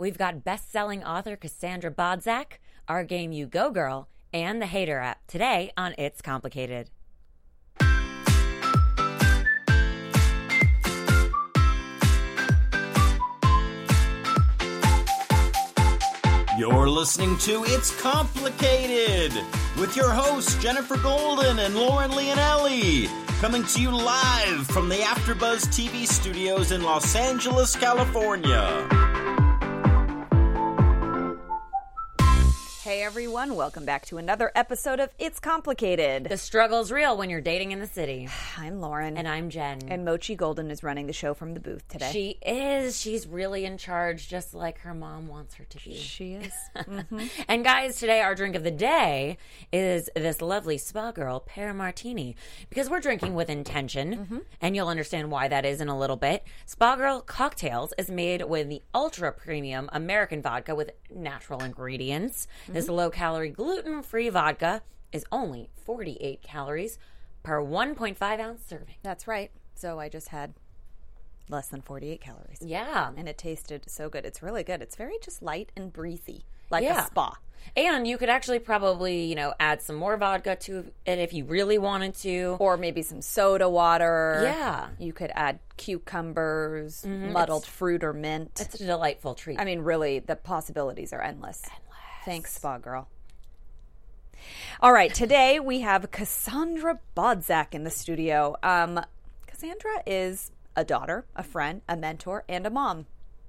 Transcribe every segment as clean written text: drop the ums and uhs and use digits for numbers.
We've got best-selling author Cassandra Bodzak, our game You Go Girl, and the Hater App today on It's Complicated. You're listening to It's Complicated with your hosts, Jennifer Golden and Lauren Leonelli, coming to you live from the AfterBuzz TV studios in Los Angeles, California. Hey everyone, welcome back to another episode of It's Complicated. The struggle's real when you're dating in the city. I'm Lauren. And I'm Jen. And Mochi Golden is running the show from the booth today. She is. She's really in charge, just like her mom wants her to be. She is. Mm-hmm. And guys, today our drink of the day is this lovely Spa Girl Pear Martini, because we're drinking with intention, and you'll understand why that is in a little bit. Spa Girl Cocktails is made with the ultra-premium American vodka with natural ingredients. This low-calorie, gluten-free vodka is only 48 calories per 1.5-ounce serving. That's right. So I just had less than 48 calories. Yeah. And it tasted so good. It's really good. It's very just light and breezy, like a spa. And you could actually probably, you know, add some more vodka to it if you really wanted to. Or maybe some soda water. Yeah. You could add cucumbers, muddled fruit or mint. It's a delightful treat. I mean, really, the possibilities are endless. Thanks, Spa Girl. All right, today we have Cassandra Bodzak in the studio. Cassandra is a daughter, a friend, a mentor, and a mom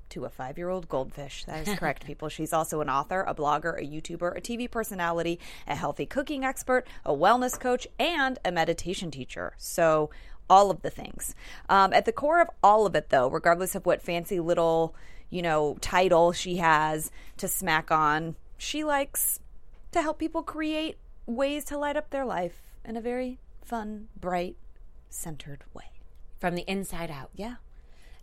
to a 5-year-old goldfish. That is correct, people. She's also an author, a blogger, a YouTuber, a TV personality, a healthy cooking expert, a wellness coach, and a meditation teacher. So all of the things. At the core of all of it, though, regardless of what fancy little, you know, title she has to smack on, she likes to help people create ways to light up their life in a very fun, bright, centered way. From the inside out. Yeah.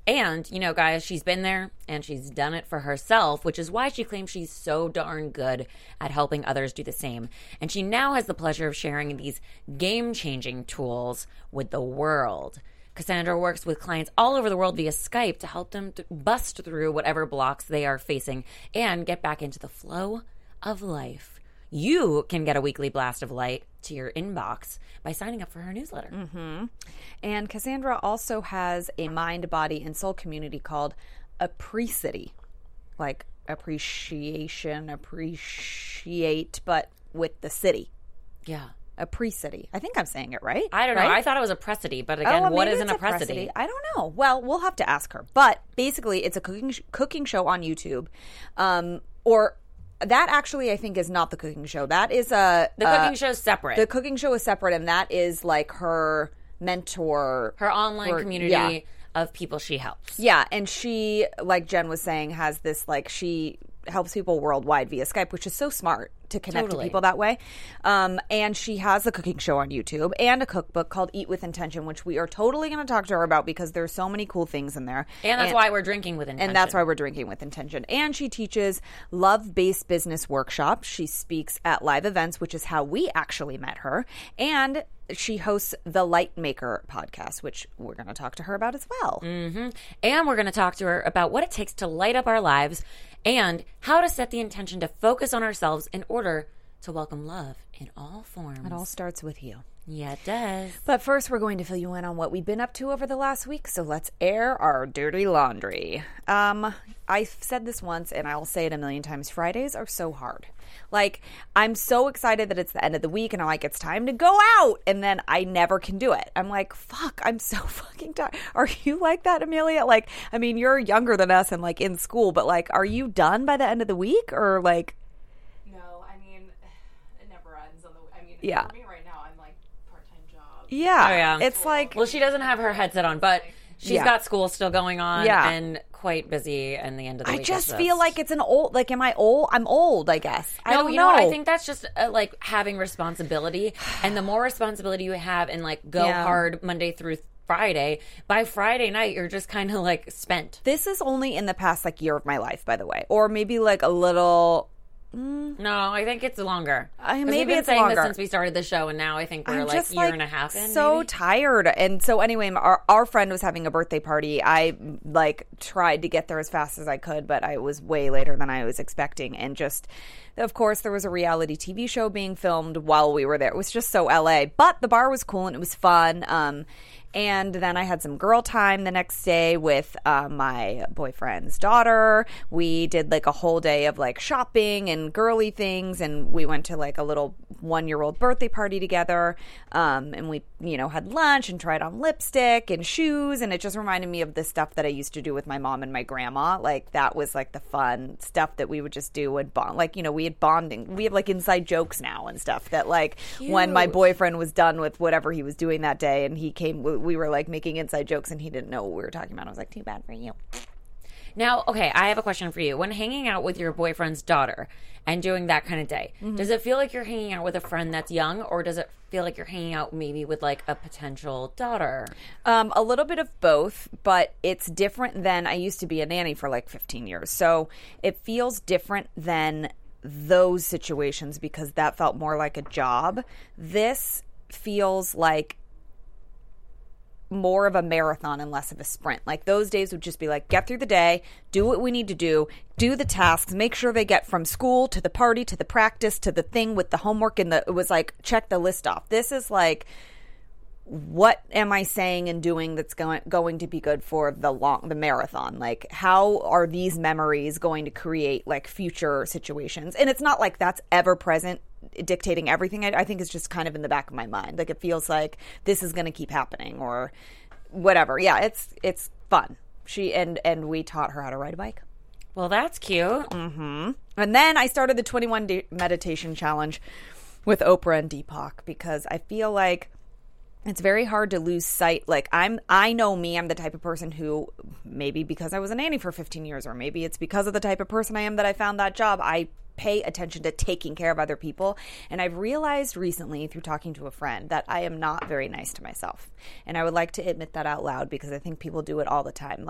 And, you know, guys, she's been there and she's done it for herself, which is why she claims she's so darn good at helping others do the same. And she now has the pleasure of sharing these game-changing tools with the world. Cassandra works with clients all over the world via Skype to help them to bust through whatever blocks they are facing and get back into the flow of life. You can get a weekly blast of light to your inbox by signing up for her newsletter. Mm-hmm. And Cassandra also has a mind, body, and soul community called Apreciity. Like appreciation, appreciate, but with the city. Yeah. Apreciity. I think I'm saying it right. I don't know. I thought it was Apreciity, but again, what is an Apreciity? I don't know. Well, we'll have to ask her. But basically, it's a cooking show on YouTube, or that actually I think is not the cooking show. That is a cooking show is separate. The cooking show is separate, and that is like her mentor, her online community. Yeah. Of people she helps. Yeah, and she, like Jen was saying, has this like she helps people worldwide via Skype, which is so smart to connect to people that way. And she has a cooking show on YouTube and a cookbook called Eat With Intention, which we are totally going to talk to her about because there's so many cool things in there. And that's why we're drinking with intention. And that's why we're drinking with intention. And she teaches love-based business workshops. She speaks at live events, which is how we actually met her. And she hosts the Lightmaker podcast, which we're going to talk to her about as well. Mm-hmm. And we're going to talk to her about what it takes to light up our lives and how to set the intention to focus on ourselves in order to welcome love in all forms. It all starts with you. Yeah, it does. But first, we're going to fill you in on what we've been up to over the last week, so let's air our dirty laundry. I've said this once, and I'll say it a million times. Fridays are so hard. Like, I'm so excited that it's the end of the week, and I'm like, it's time to go out, and then I never can do it. I'm like, fuck, I'm so fucking tired. Are you like that, Amelia? Like, I mean, you're younger than us and, like, in school, but, like, are you done by the end of the week, or, like... No, I mean, it never ends. For me right now, I'm like... Yeah. Oh, yeah. It's like... Well, she doesn't have her headset on, but she's got school still going on and quite busy in the end of the week. I just feel like it's an old... Like, am I old? I'm old, I guess. I don't know. What? I think that's just, like, having responsibility. And the more responsibility you have and, like, go hard Monday through Friday, by Friday night, you're just kind of, like, spent. This is only in the past, like, year of my life, by the way. Or maybe, like, a little... No, I think it's longer. Maybe it's longer. We've been saying this since we started the show, and now I think we're like a year and a half in. So tired. And so anyway, our friend was having a birthday party. I tried to get there as fast as I could, but I was way later than I was expecting. And just, of course, there was a reality TV show being filmed while we were there. It was just so LA. But the bar was cool and it was fun. And then I had some girl time the next day with my boyfriend's daughter. We did a whole day of shopping and girly things, and we went to a little one-year-old birthday party together. And we had lunch and tried on lipstick and shoes, and it just reminded me of the stuff that I used to do with my mom and my grandma. That was the fun stuff that we would just do and bond. We had bonding. We have inside jokes now and stuff that Cute. When my boyfriend was done with whatever he was doing that day, and he came. We were making inside jokes and he didn't know what we were talking about. I was too bad for you. Now, okay, I have a question for you. When hanging out with your boyfriend's daughter and doing that kind of day, mm-hmm. does it feel like you're hanging out with a friend that's young, or does it feel like you're hanging out maybe with a potential daughter? A little bit of both, but it's different than I used to be a nanny for 15 years. So it feels different than those situations because that felt more like a job. This feels more of a marathon and less of a sprint. Those days would just be get through the day, do what we need to do, do the tasks, make sure they get from school to the party to the practice to the thing with the homework, and it was check the list off. This is what am I saying and doing that's going to be good for the marathon? How are these memories going to create future situations? And it's not that's ever present dictating everything. I think it's just kind of in the back of my mind. It feels this is going to keep happening or whatever. Yeah, it's fun. She and we taught her how to ride a bike. Well, that's cute. Mm-hmm. And then I started the 21-day meditation challenge with Oprah and Deepak because I feel it's very hard to lose sight. I know me. I'm the type of person who, maybe because I was a nanny for 15 years, or maybe it's because of the type of person I am that I found that job, I pay attention to taking care of other people. And I've realized recently through talking to a friend that I am not very nice to myself. And I would like to admit that out loud because I think people do it all the time.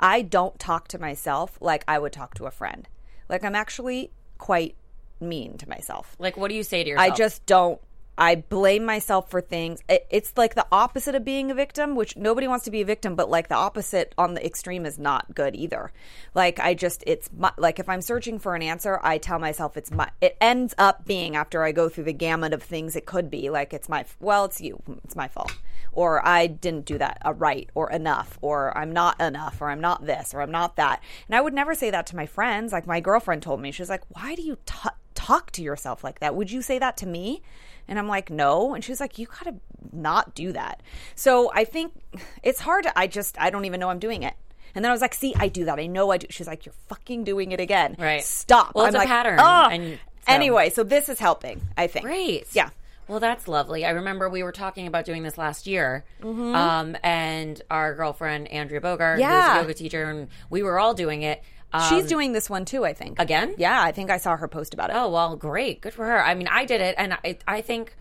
I don't talk to myself like I would talk to a friend. I'm actually quite mean to myself. What do you say to yourself? I just don't. I blame myself for things. It's the opposite of being a victim, which nobody wants to be a victim, but the opposite on the extreme is not good either. If I'm searching for an answer, I tell myself it ends up being, after I go through the gamut of things it could be, it's my fault, or I didn't do that right, or enough, or I'm not enough, or I'm not this, or I'm not that. And I would never say that to my friends. My girlfriend told me, she's like, why do you talk to yourself like that? Would you say that to me? And I'm like, no. And she was like, you got to not do that. So I think it's hard. I don't even know I'm doing it. And then I was like, see, I do that. I know I do. She's like, you're fucking doing it again. Right. Stop. Well, it's a pattern. Oh. Anyway, so this is helping, I think. Great. Yeah. Well, that's lovely. I remember we were talking about doing this last year, mm-hmm. And our girlfriend, Andrea Bogart, yeah. who's a yoga teacher, and we were all doing it. She's doing this one too, I think. Again? Yeah, I think I saw her post about it. Oh, well, great. Good for her. I mean, I did it, and I think,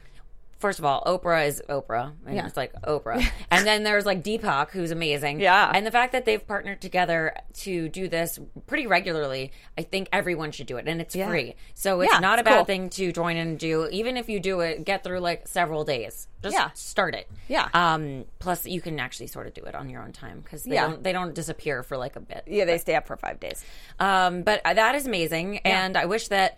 first of all, Oprah is Oprah. And yeah. It's Oprah. And then there's Deepak, who's amazing. Yeah. And the fact that they've partnered together to do this pretty regularly, I think everyone should do it, and it's yeah. free. So it's not a bad thing to join and do. Even if you do it, get through several days. Just start it. Yeah. Plus, you can actually sort of do it on your own time because they don't disappear for a bit. Yeah, they stay up for 5 days. But that is amazing, yeah. and I wish that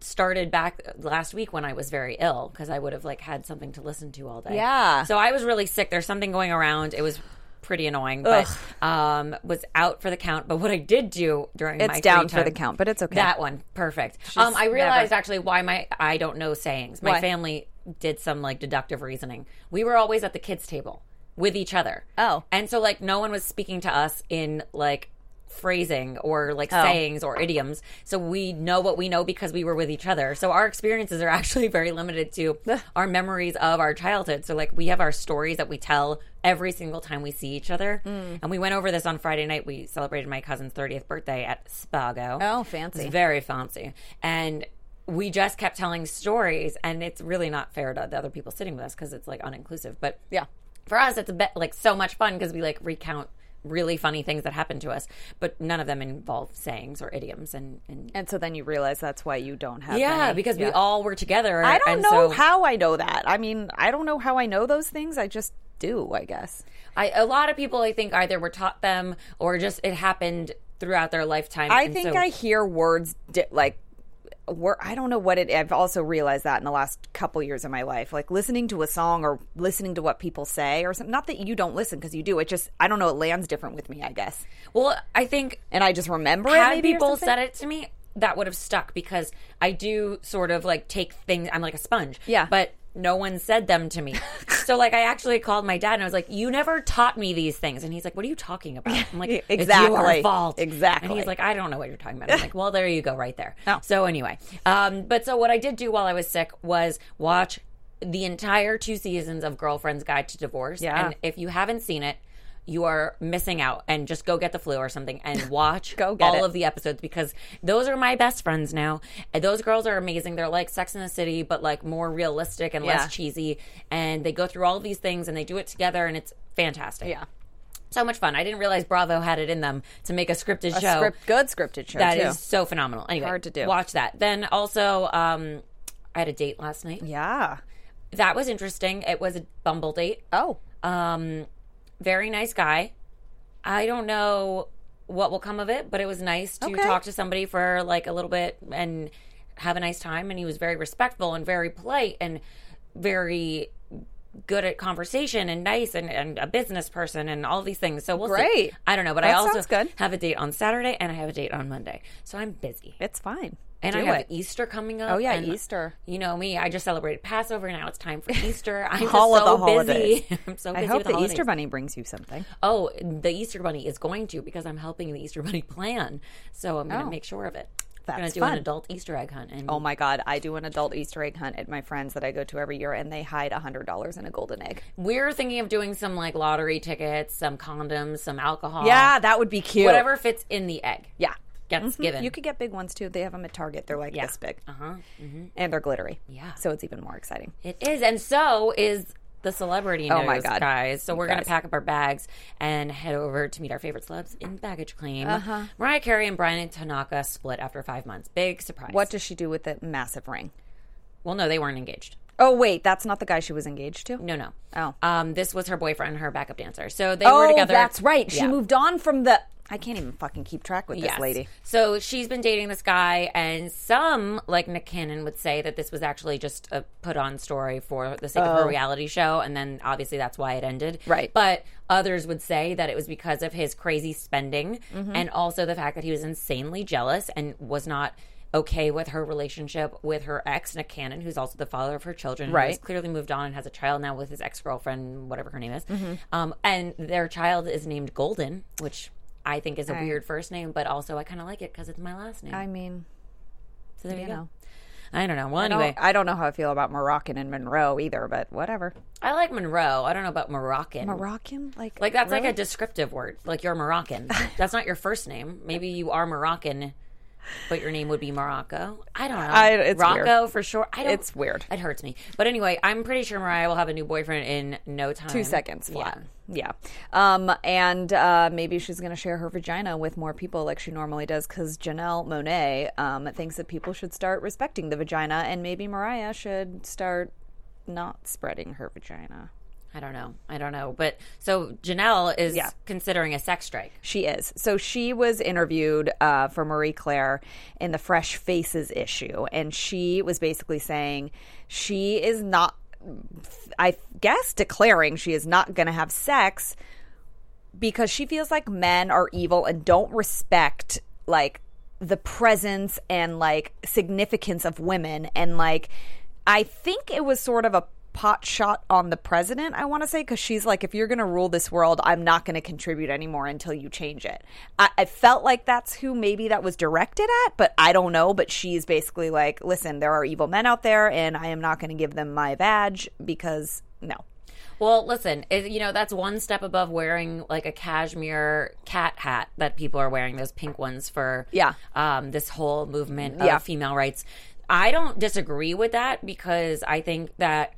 started back last week when I was very ill because I would have had something to listen to all day. Yeah. So I was really sick. There's something going around. It was pretty annoying, but was out for the count. But what I did do during my free time, it's down for the count, but it's okay. That one, perfect. I realized actually why I don't know sayings. My family did some deductive reasoning. We were always at the kids' table with each other. Oh, and so no one was speaking to us in phrasing or sayings or idioms, so we know what we know because we were with each other. So our experiences are actually very limited to our memories of our childhood. So we have our stories that we tell every single time we see each other. Mm. And we went over this on Friday night. We celebrated my cousin's 30th birthday at Spago. Oh, fancy. It's very fancy. And we just kept telling stories, and it's really not fair to the other people sitting with us because it's uninclusive. But yeah, for us it's so much fun because we recount really funny things that happened to us, but none of them involve sayings or idioms. And so then you realize that's why you don't have any. Because we all were together. I don't know how I know that. I mean, I don't know how I know those things. I just do, I guess. A lot of people, I think, either were taught them or just it happened throughout their lifetime. I hear words I don't know what it is. I've also realized that in the last couple years of my life, like listening to a song or listening to what people say or something. Not that you don't listen, because you do. It just, I don't know, it lands different with me, I guess. Well, I think, and I just remember it. Had people said it to me, that would have stuck, because I do sort of like take things. I'm like a sponge. Yeah, but no one said them to me. So like I actually called my dad and I was like, you never taught me these things. And he's like, what are you talking about? I'm like, exactly. It's your fault. Exactly. And he's like, I don't know what you're talking about. I'm like, well, there you go right there. Oh. So anyway. But so what I did do while I was sick was watch the entire 2 seasons of Girlfriend's Guide to Divorce. Yeah. And if you haven't seen it, you are missing out, and just go get the flu or something and watch all of the episodes, because those are my best friends now. And those girls are amazing. They're like Sex and the City, but like more realistic and less cheesy. And they go through all of these things and they do it together, and it's fantastic. Yeah. So much fun. I didn't realize Bravo had it in them to make a good scripted show. That is so phenomenal. Anyway, hard to do. Watch that. Then also, I had a date last night. Yeah. That was interesting. It was a Bumble date. Oh. Very nice guy. I don't know what will come of it, but it was nice to talk to somebody for like a little bit and have a nice time. And he was very respectful and very polite and very good at conversation and nice and a business person and all these things. So we'll see. I don't know, but I also have a date on Saturday and I have a date on Monday. So I'm busy. It's fine. And I have Easter coming up. Oh, yeah, Easter. You know me. I just celebrated Passover. Now it's time for Easter. I'm so busy. I'm so busy with the holidays. I hope the Easter Bunny brings you something. Oh, the Easter Bunny is going to, because I'm helping the Easter Bunny plan. So I'm going to make sure of it. That's fun. I'm going to do an adult Easter egg hunt. And oh, my God. I do an adult Easter egg hunt at my friends that I go to every year, and they hide $100 in a golden egg. We're thinking of doing some, like, lottery tickets, some condoms, some alcohol. Yeah, that would be cute. Whatever fits in the egg. Yeah. Gets given. You could get big ones too. They have them at Target. They're like this big. Uh-huh. Mm-hmm. And they're glittery. Yeah. So it's even more exciting. It is. And so is the celebrity news, my God. Guys. So we're going to pack up our bags and head over to meet our favorite celebs in baggage claim. Uh-huh. Mariah Carey and Brian Tanaka split after 5 months. Big surprise. What does she do with the massive ring? Well, no, they weren't engaged. Oh, wait, that's not the guy she was engaged to? No. Oh. This was her boyfriend, her backup dancer. So they were together. Oh, that's right. Yeah. She moved on from the... I can't even fucking keep track with this lady. So she's been dating this guy, and some, like Nick Cannon, would say that this was actually just a put-on story for the sake of her reality show, and then obviously that's why it ended. Right. But others would say that it was because of his crazy spending, and also the fact that he was insanely jealous and was not okay with her relationship with her ex, Nick Cannon, who's also the father of her children. Right. Who's clearly moved on and has a child now with his ex-girlfriend, whatever her name is. Mm-hmm. And their child is named Golden, which... I think is a weird first name, but also I kind of like it because it's my last name. I mean, so there you go. I don't know. Well, anyway. I don't know how I feel about Moroccan and Monroe either, but whatever. I like Monroe. I don't know about Moroccan. Moroccan? Like that's really? Like a descriptive word. Like you're Moroccan. That's not your first name. Maybe you are Moroccan, but your name would be Morocco. I don't know. It's Rocco weird. For sure. It's weird. It hurts me. But anyway, I'm pretty sure Mariah will have a new boyfriend in no time. 2 seconds flat. Yeah. And maybe she's going to share her vagina with more people like she normally does, because Janelle Monae thinks that people should start respecting the vagina, and maybe Mariah should start not spreading her vagina. I don't know. But so Janelle is considering a sex strike. She is. So she was interviewed for Marie Claire in the Fresh Faces issue. And she was basically saying she is not, I guess, declaring she is not going to have sex because she feels like men are evil and don't respect, like, the presence and, like, significance of women. And, like, I think it was sort of a pot shot on the president, I want to say, because she's like, if you're going to rule this world, I'm not going to contribute anymore until you change it. I felt like that's who maybe that was directed at, but I don't know. But she's basically like, listen, there are evil men out there, and I am not going to give them my badge because no. Well, listen, that's one step above wearing, like, a cashmere cat hat that people are wearing, those pink ones for this whole movement of female rights. I don't disagree with that, because I think that,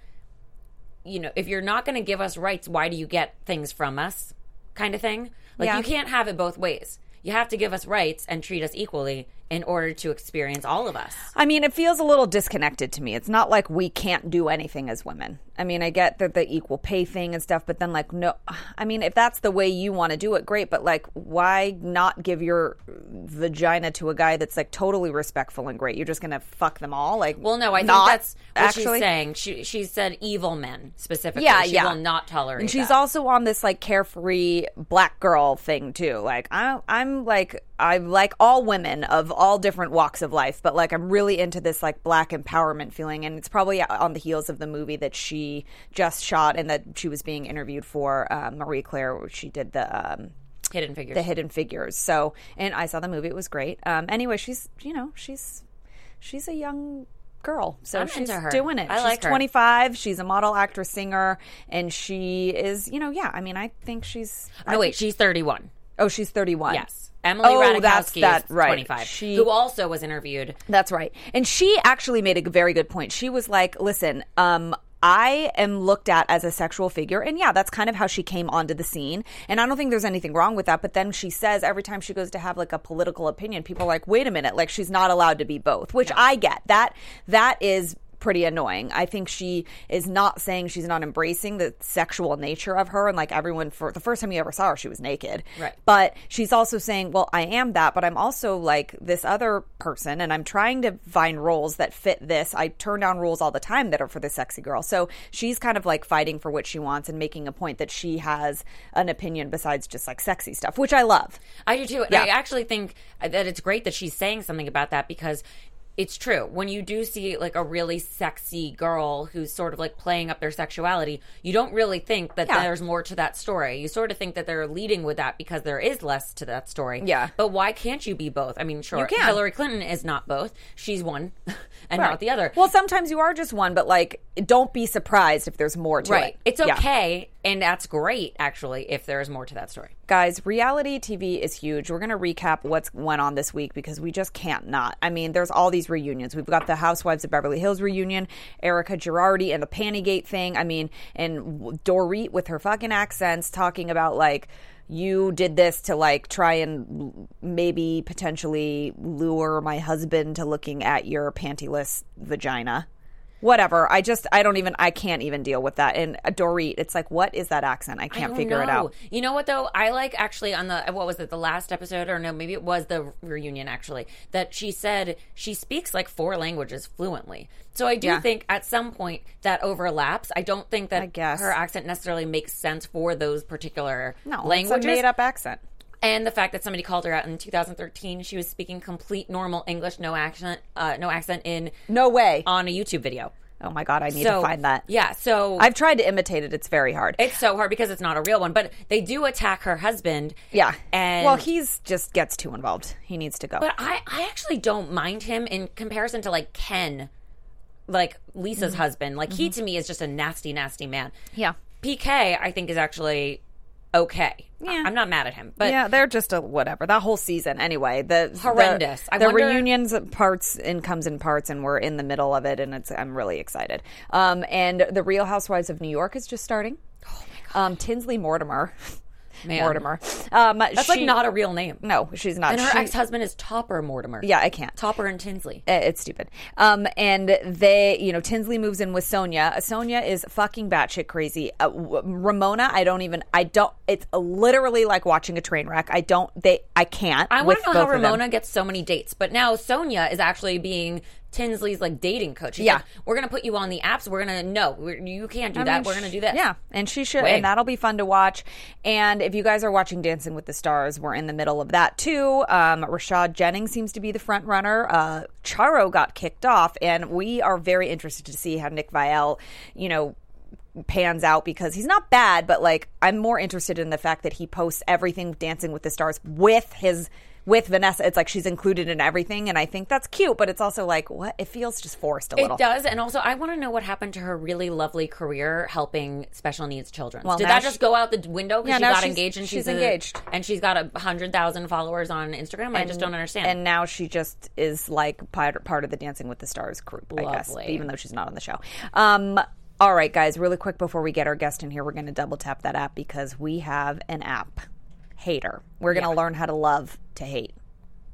if you're not going to give us rights, why do you get things from us, kind of thing. Like, you can't have it both ways. You have to give us rights and treat us equally in order to experience all of us. I mean, it feels a little disconnected to me. It's not like we can't do anything as women. I mean, I get that the equal pay thing and stuff, but then, like, no. I mean, if that's the way you want to do it, great. But, like, why not give your vagina to a guy that's, like, totally respectful and great? You're just going to fuck them all? Like, well, no, I think that's what she's saying. She said evil men specifically. Yeah, she will not tolerate that. And she's also on this, like, carefree black girl thing, too. Like, I'm like... I like all women of all different walks of life, but, like, I'm really into this, like, black empowerment feeling, and it's probably on the heels of the movie that she just shot and that she was being interviewed for, Marie Claire, where she did the Hidden Figures. The Hidden Figures. So, and I saw the movie; it was great. Anyway, she's a young girl, so I'm she's into her. Doing it. She's like her. 25. She's a model, actress, singer, and she is, I mean, I think she's. Oh, wait, she's 31. Oh, she's 31. Yes. Emily Ratajkowski is 25, who also was interviewed. That's right. And she actually made a very good point. She was like, listen, I am looked at as a sexual figure. And, yeah, that's kind of how she came onto the scene. And I don't think there's anything wrong with that. But then she says every time she goes to have, like, a political opinion, people are like, wait a minute, like, she's not allowed to be both, which I get. That is pretty annoying. I think she is not saying she's not embracing the sexual nature of her, and, like, everyone, for the first time you ever saw her, she was naked. Right. But she's also saying, well, I am that, but I'm also, like, this other person, and I'm trying to find roles that fit this. I turn down roles all the time that are for the sexy girl. So she's kind of, like, fighting for what she wants and making a point that she has an opinion besides just, like, sexy stuff, which I love. I do too. Yeah. I actually think that it's great that she's saying something about that, because it's true. When you do see, like, a really sexy girl who's sort of, like, playing up their sexuality, you don't really think that there's more to that story. You sort of think that they're leading with that because there is less to that story. Yeah. But why can't you be both? I mean, sure, Hillary Clinton is not both. She's one and not the other. Well, sometimes you are just one, but, like, don't be surprised if there's more to it. It's okay, and that's great, actually, if there is more to that story. Guys, reality TV is huge. We're going to recap what went on this week because we just can't not. I mean, there's all these reunions. We've got the Housewives of Beverly Hills reunion, Erica Girardi and the Pantygate thing. I mean, and Dorit with her fucking accents talking about, like, you did this to, like, try and maybe potentially lure my husband to looking at your pantyless vagina. Whatever. I can't even deal with that. And Dorit, it's like, what is that accent? I can't figure it out. You know what, though? I like actually on the last episode, or no, maybe it was the reunion actually, that she said she speaks like 4 languages fluently. So I do think at some point that overlaps. I don't think that her accent necessarily makes sense for those particular languages. No, it's a made-up accent. And the fact that somebody called her out in 2013, she was speaking complete normal English, no accent in... No way. On a YouTube video. Oh, my God, I need to find that. Yeah, so... I've tried to imitate it. It's very hard. It's so hard because it's not a real one. But they do attack her husband. Yeah. And well, he's just gets too involved. He needs to go. But I actually don't mind him in comparison to, like, Ken, like, Lisa's husband. Like, he, to me, is just a nasty, nasty man. Yeah. PK, I think, is actually... okay. Yeah. I'm not mad at him. But yeah, they're just a whatever. That whole season, anyway. Horrendous. I wonder... reunions parts and comes in parts, and we're in the middle of it, and I'm really excited. And the Real Housewives of New York is just starting. Oh, my God. Tinsley Mortimer. Man. Mortimer. That's like not a real name. No, she's not. And her ex-husband is Topper Mortimer. Yeah, I can't. Topper and Tinsley. It's stupid. And they, Tinsley moves in with Sonja. Sonja is fucking batshit crazy. Ramona, it's literally like watching a train wreck. I can't. I want to know how Ramona gets so many dates. But now Sonja is actually being Tinsley's, like, dating coach. She's like, we're going to put you on the apps. We're going to, you can't do that. We're going to do this. Yeah, and she should. Wait. And that'll be fun to watch. And if you guys are watching Dancing with the Stars, we're in the middle of that, too. Rashad Jennings seems to be the front runner. Charo got kicked off, and we are very interested to see how Nick Viall, pans out, because he's not bad, but, like, I'm more interested in the fact that he posts everything Dancing with the Stars with Vanessa. It's like she's included in everything, and I think that's cute, but it's also like, what? It feels just forced a little. It does, and also I want to know what happened to her really lovely career helping special needs children. Well, did that just go out the window because she got engaged? And she's engaged. And she's got 100,000 followers on Instagram? I just don't understand. And now she just is, like, part of the Dancing with the Stars group, I guess, even though she's not on the show. All right, guys, really quick before we get our guest in here, we're going to double tap that app because we have an app. Hater. We're going to learn how to love to hate.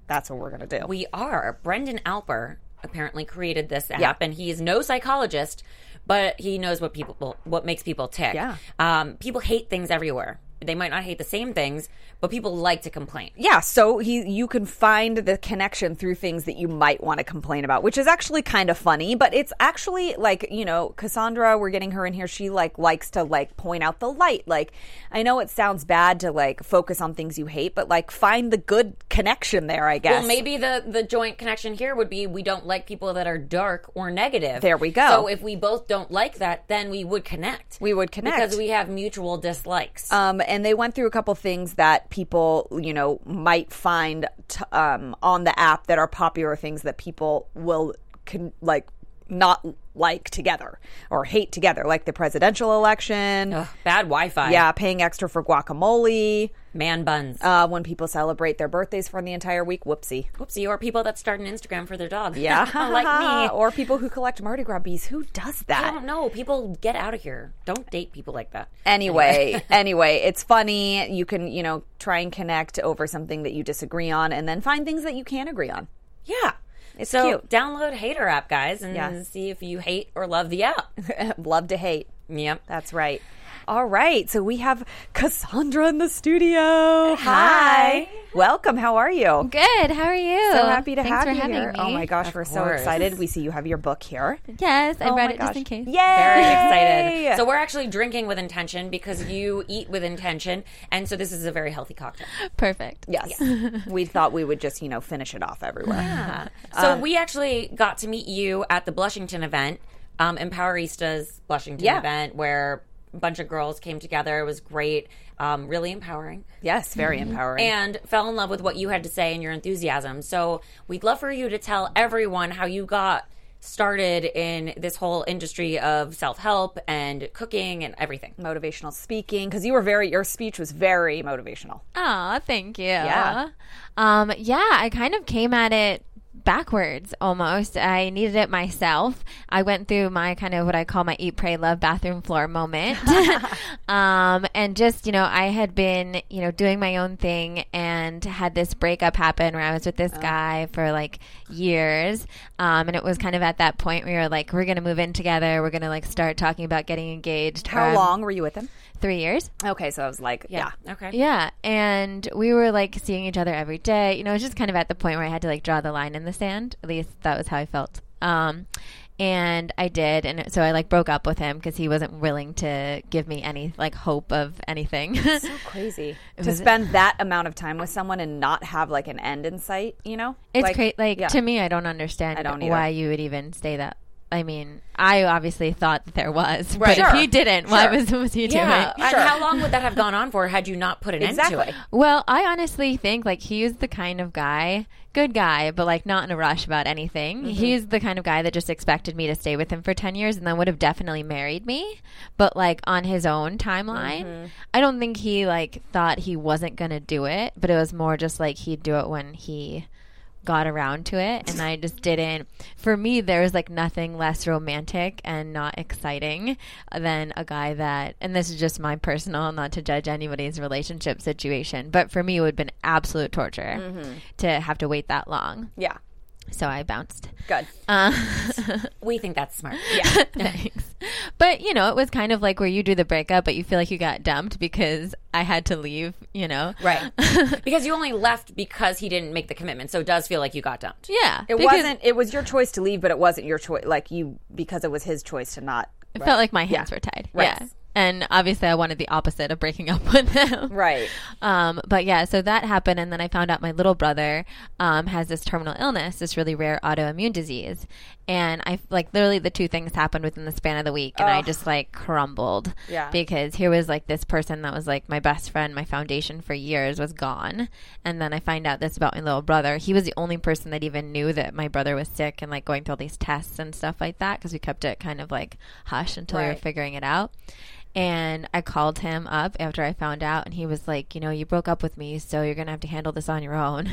That's what we're going to do. We are. Brendan Alper apparently created this app, and he is no psychologist, but he knows what makes people tick. Yeah. People hate things everywhere. They might not hate the same things, but people like to complain. Yeah, so you can find the connection through things that you might want to complain about, which is actually kind of funny, but it's actually like, you know, Cassandra, we're getting her in here, she likes to point out the light. Like, I know it sounds bad to focus on things you hate, but find the good connection there, I guess. Well, maybe the joint connection here would be we don't like people that are dark or negative. There we go. So if we both don't like that, then we would connect. We would connect. Because we have mutual dislikes. And they went through a couple things that people, you know, might find on the app that are popular things that people will not like together or hate together, like the presidential election. Ugh, bad Wi-Fi. Yeah, paying extra for guacamole. Man buns. When people celebrate their birthdays for the entire week. Whoopsie. Whoopsie. Or people that start an Instagram for their dog. Yeah. Like me. Or people who collect Mardi Gras bees. Who does that? I don't know. People, get out of here. Don't date people like that. Anyway, it's funny. You can, you know, try and connect over something that you disagree on and then find things that you can agree on. Yeah. It's cute. Download Hater App, guys, and see if you hate or love the app. Love to hate. Yep. That's right. All right. So we have Cassandra in the studio. Hi. Welcome. How are you? Good. How are you? So happy to have you here. Thanks for having me. Oh, my gosh. We're so excited. We see you have your book here. Yes. I brought it just in case. Yay. Very excited. So we're actually drinking with intention because you eat with intention. And so this is a very healthy cocktail. Perfect. Yes. We thought we would just, you know, finish it off everywhere. Yeah. So we actually got to meet you at the Blushington event, Empowerista's Blushington event, where a bunch of girls came together. It was great. Really empowering. Yes, very empowering. And fell in love with what you had to say and your enthusiasm. So we'd love for you to tell everyone how you got started in this whole industry of self-help and cooking and everything. Motivational speaking, because your speech was very motivational. Oh, thank you. Yeah. I kind of came at it backwards almost. I needed it myself. I went through my kind of what I call my eat, pray, love bathroom floor moment. And just, you know, I had been, you know, doing my own thing and had this breakup happen where I was with this guy for years. And it was kind of at that point where we were we're going to move in together. We're going to start talking about getting engaged. How long were you with him? 3 years. Okay. So I was okay. Yeah. And we were seeing each other every day. You know, it was just kind of at the point where I had to draw the line in the sand. At least that was how I felt. And I did. And so I broke up with him because he wasn't willing to give me any hope of anything. It's so crazy to spend that amount of time with someone and not have an end in sight, you know? It's crazy. To me, I don't understand why you would even say that. I mean, I obviously thought that there was, right. But if he didn't, what was he doing? Yeah, and how long would that have gone on for had you not put an end to it? Well, I honestly think he is the kind of guy, good guy, but not in a rush about anything. Mm-hmm. He's the kind of guy that just expected me to stay with him for 10 years and then would have definitely married me, but on his own timeline. Mm-hmm. I don't think he thought he wasn't going to do it, but it was more just he'd do it when he got around to it, and I just didn't. For me, there was nothing less romantic and not exciting than a guy that, and this is just my personal, not to judge anybody's relationship situation, but for me it would have been absolute torture to have to wait that long. Yeah. So I bounced. Good. We think that's smart. Yeah. Thanks. But, you know, it was kind of where you do the breakup, but you feel you got dumped because I had to leave, you know. Right. Because you only left because he didn't make the commitment. So it does feel you got dumped. Yeah. It was your choice to leave, but it wasn't your choice. Because it was his choice to not. It felt like my hands were tied. Right. Yeah. And obviously I wanted the opposite of breaking up with him. Right. But yeah, so that happened. And then I found out my little brother has this terminal illness, this really rare autoimmune disease. And I literally the two things happened within the span of the week. And I just crumbled. Yeah. Because here was this person that was my best friend, my foundation for years was gone. And then I find out this about my little brother. He was the only person that even knew that my brother was sick and going through all these tests and stuff like that. Because we kept it kind of hush until we were figuring it out. And I called him up after I found out, and he was you know, you broke up with me, so you're going to have to handle this on your own.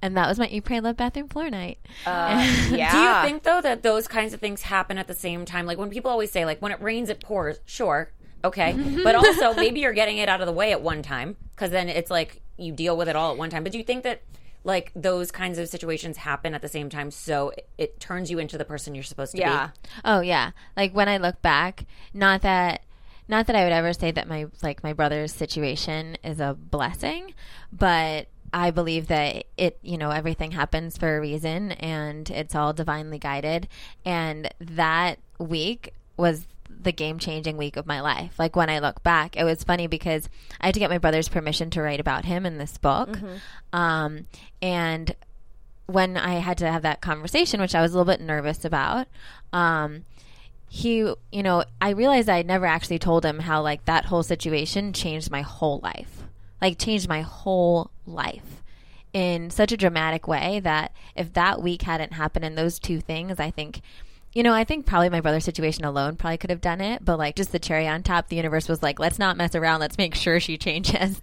And that was my Eat, Pray, Love bathroom floor night. Yeah. Do you think, though, that those kinds of things happen at the same time? When people always say, when it rains, it pours, sure. Okay. But also, maybe you're getting it out of the way at one time, because then it's like you deal with it all at one time. But do you think that, like, those kinds of situations happen at the same time, so it turns you into the person you're supposed to be? Yeah. Oh, yeah. Like, when I look back, not that I would ever say that my brother's situation is a blessing, but I believe that it, you know, everything happens for a reason, and it's all divinely guided. And that week was the game-changing week of my life. Like, when I look back, it was funny because I had to get my brother's permission to write about him in this book. Mm-hmm. And when I had to have that conversation, which I was a little bit nervous about, he, you know, I realized I had never actually told him how, like, that whole situation changed my whole life. Like, changed my whole life in such a dramatic way that if that week hadn't happened and those two things, I think, you know, I think probably my brother's situation alone probably could have done it, but, like, just the cherry on top, the universe was like, let's not mess around. Let's make sure she changes.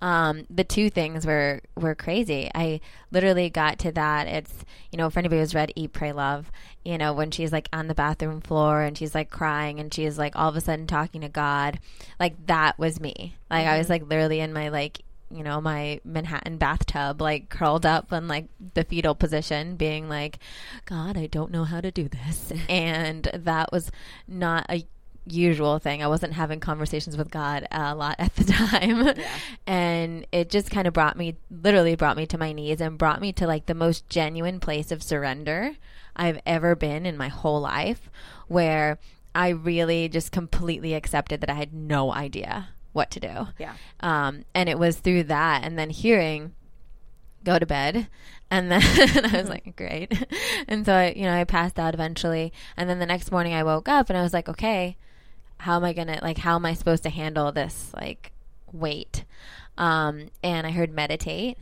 The two things were crazy. I literally got to that. It's, you know, for anybody who's read Eat, Pray, Love, you know, when she's, like, on the bathroom floor and she's, like, crying and she's, like, all of a sudden talking to God, like, that was me. Like, mm-hmm. I was, like, literally in my, like, you know, my Manhattan bathtub, like, curled up in, like, the fetal position, being like, God, I don't know how to do this. And that was not a usual thing. I wasn't having conversations with God a lot at the time. Yeah. And it just kind of literally brought me to my knees and brought me to, like, the most genuine place of surrender I've ever been in my whole life, where I really just completely accepted that I had no idea what to do. Yeah. And it was through that, and then hearing go to bed, and then I was like, great. And so I passed out eventually, and then the next morning I woke up and I was like, okay, how am I supposed to handle this, like, weight? And I heard meditate.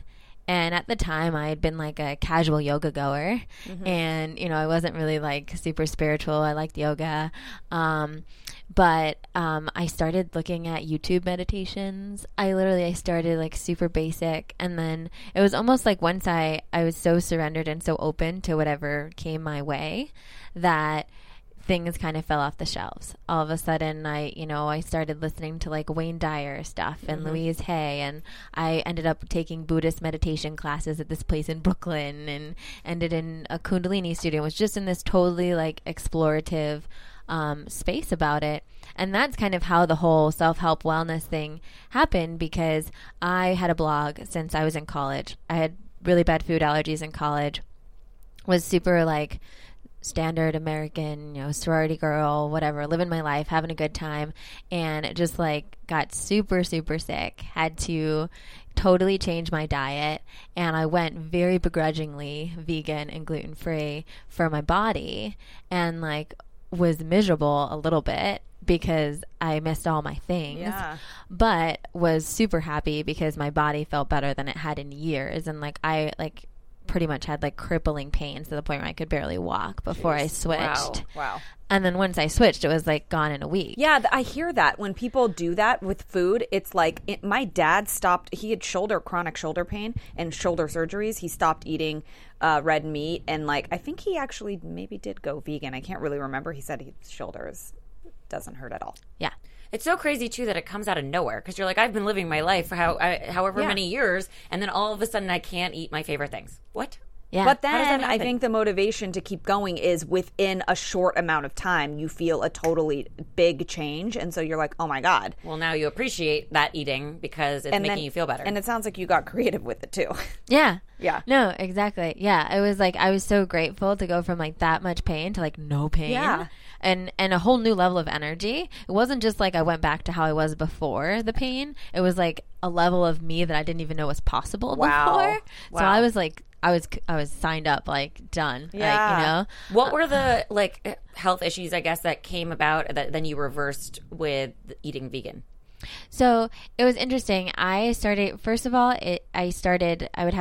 And at the time, I had been, like, a casual yoga goer. Mm-hmm. And, you know, I wasn't really, like, super spiritual. I liked yoga. But I started looking at YouTube meditations. I started, like, super basic. And then it was almost like once I was so surrendered and so open to whatever came my way that things kind of fell off the shelves. All of a sudden, I started listening to, like, Wayne Dyer stuff and mm-hmm. Louise Hay, and I ended up taking Buddhist meditation classes at this place in Brooklyn, and ended in a Kundalini studio. It was just in this totally, like, explorative space about it. And that's kind of how the whole self-help wellness thing happened, because I had a blog since I was in college. I had really bad food allergies in college, was super, like, standard American, you know, sorority girl, whatever, living my life, having a good time, and it just, like, got super, super sick, had to totally change my diet, and I went very begrudgingly vegan and gluten-free for my body, and, like, was miserable a little bit because I missed all my things, yeah. But was super happy because my body felt better than it had in years, and, like, I, like, pretty much had, like, crippling pains to the point where I could barely walk before I switched. Wow. And then once I switched, it was, like, gone in a week. Yeah, I hear that. When people do that with food, it's like my dad stopped. He had chronic shoulder pain and shoulder surgeries. He stopped eating red meat. And, like, I think he actually maybe did go vegan. I can't really remember. He said his shoulders doesn't hurt at all. Yeah. It's so crazy, too, that it comes out of nowhere, because you're like, I've been living my life for however yeah. many years, and then all of a sudden I can't eat my favorite things. What? Yeah. But then I think the motivation to keep going is within a short amount of time, you feel a totally big change, and so you're like, oh, my God. Well, now you appreciate that eating because it's making you feel better. And it sounds like you got creative with it, too. Yeah. Yeah. No, exactly. Yeah. It was like I was so grateful to go from, like, that much pain to, like, no pain. Yeah. And a whole new level of energy. It wasn't just like I went back to how I was before the pain. It was like a level of me that I didn't even know was possible before. Wow. So I was like, I was signed up, like, done. Yeah. Like, you know? What were the, like, health issues, I guess, that came about that then you reversed with eating vegan? So it was interesting. I would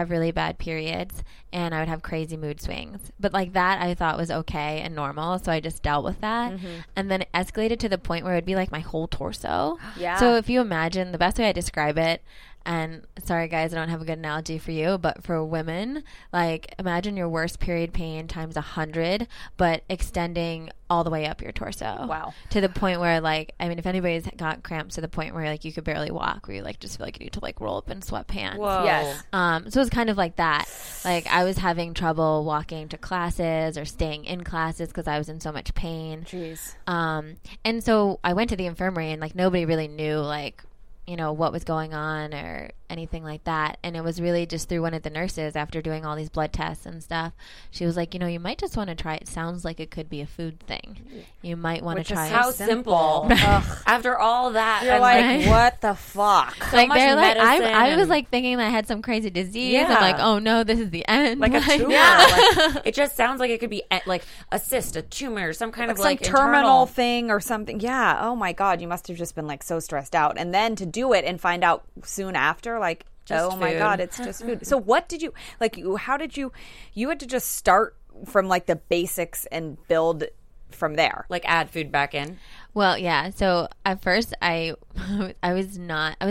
have really bad periods, and I would have crazy mood swings. But, like, that I thought was okay and normal, so I just dealt with that. Mm-hmm. And then it escalated to the point where it would be, like, my whole torso. Yeah. So if you imagine, the best way I describe it, And sorry guys, I don't have a good analogy for you, but for women, like imagine your worst period pain times 100, but extending all the way up your torso. Wow. To the point where like, I mean, if anybody's got cramps to the point where like you could barely walk, where you like just feel like you need to like roll up in sweatpants. Whoa. Yes. So it was kind of like that. Like I was having trouble walking to classes or staying in classes because I was in so much pain. Jeez. And so I went to the infirmary and like nobody really knew like, you know, what was going on or anything like that. And it was really just through one of the nurses after doing all these blood tests and stuff. She was like, you know, you might just want to try it. Sounds like it could be a food thing. You might want to try it. Which is how simple. After all that, you're like, what the fuck? So like, they're like, I was like thinking that I had some crazy disease. Yeah. I'm like, oh no, this is the end. Like a tumor. Yeah. Like, it just sounds like it could be like a cyst, a tumor, some kind of like terminal thing or something. Yeah. Oh my God. You must have just been like so stressed out. And then to do it and find out soon after, like, just oh my God, it's just food. So what did you, like, how did you had to just start from like the basics and build from there, like add food back in? Well, yeah. So at first I was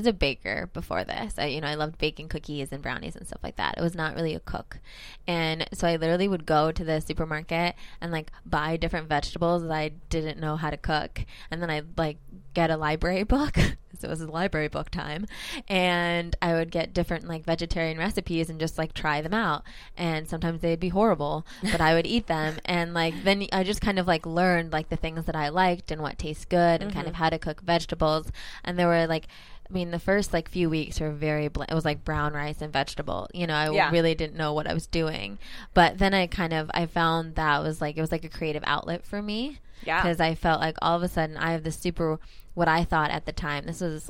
a baker before this. I loved baking cookies and brownies and stuff like that. I was not really a cook. And so I literally would go to the supermarket and like buy different vegetables that I didn't know how to cook. And then I'd like get a library book. So it was a library book time. And I would get different like vegetarian recipes and just like try them out. And sometimes they'd be horrible, but I would eat them. And like then I just kind of like learned like the things that I liked and what tastes good and kind of how to cook vegetables. And there were like, I mean, the first like few weeks were very it was like brown rice and vegetable. You know, I really didn't know what I was doing. But then I found that it was like a creative outlet for me. Yeah. Because I felt like all of a sudden I have this super, what I thought at the time, this was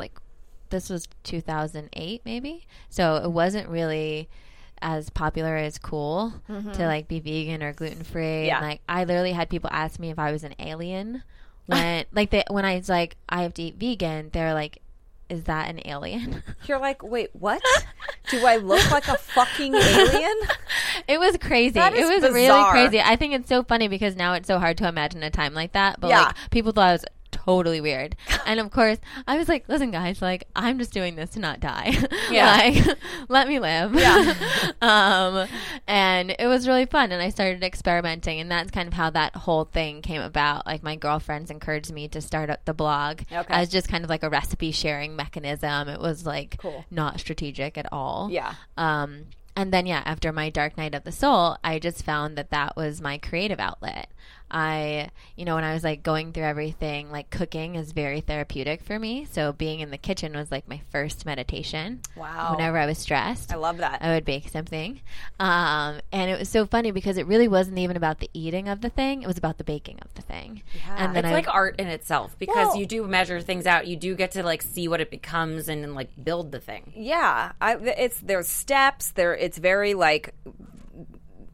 2008 maybe. So it wasn't really as popular as cool to like be vegan or gluten free. Yeah. And like I literally had people ask me if I was an alien. When I was like, I have to eat vegan, they're like, is that an alien? You're like, wait, what? Do I look like a fucking alien? It was crazy. It was really crazy. I think it's so funny because now it's so hard to imagine a time like that. But like people thought I was totally weird. And of course, I was like, listen, guys, like I'm just doing this to not die. Yeah. Like, let me live. Yeah. And it was really fun. And I started experimenting. And that's kind of how that whole thing came about. Like my girlfriends encouraged me to start up the blog as just kind of like a recipe sharing mechanism. It was like not strategic at all. Yeah. And then, after my dark night of the soul, I just found that was my creative outlet. When I was like going through everything, like cooking is very therapeutic for me. So being in the kitchen was like my first meditation. Wow. Whenever I was stressed. I love that. I would bake something. And it was so funny because it really wasn't even about the eating of the thing. It was about the baking of the thing. Yeah. And then it's like art in itself because you do measure things out. You do get to like see what it becomes and then like build the thing. Yeah. There's steps there. It's very like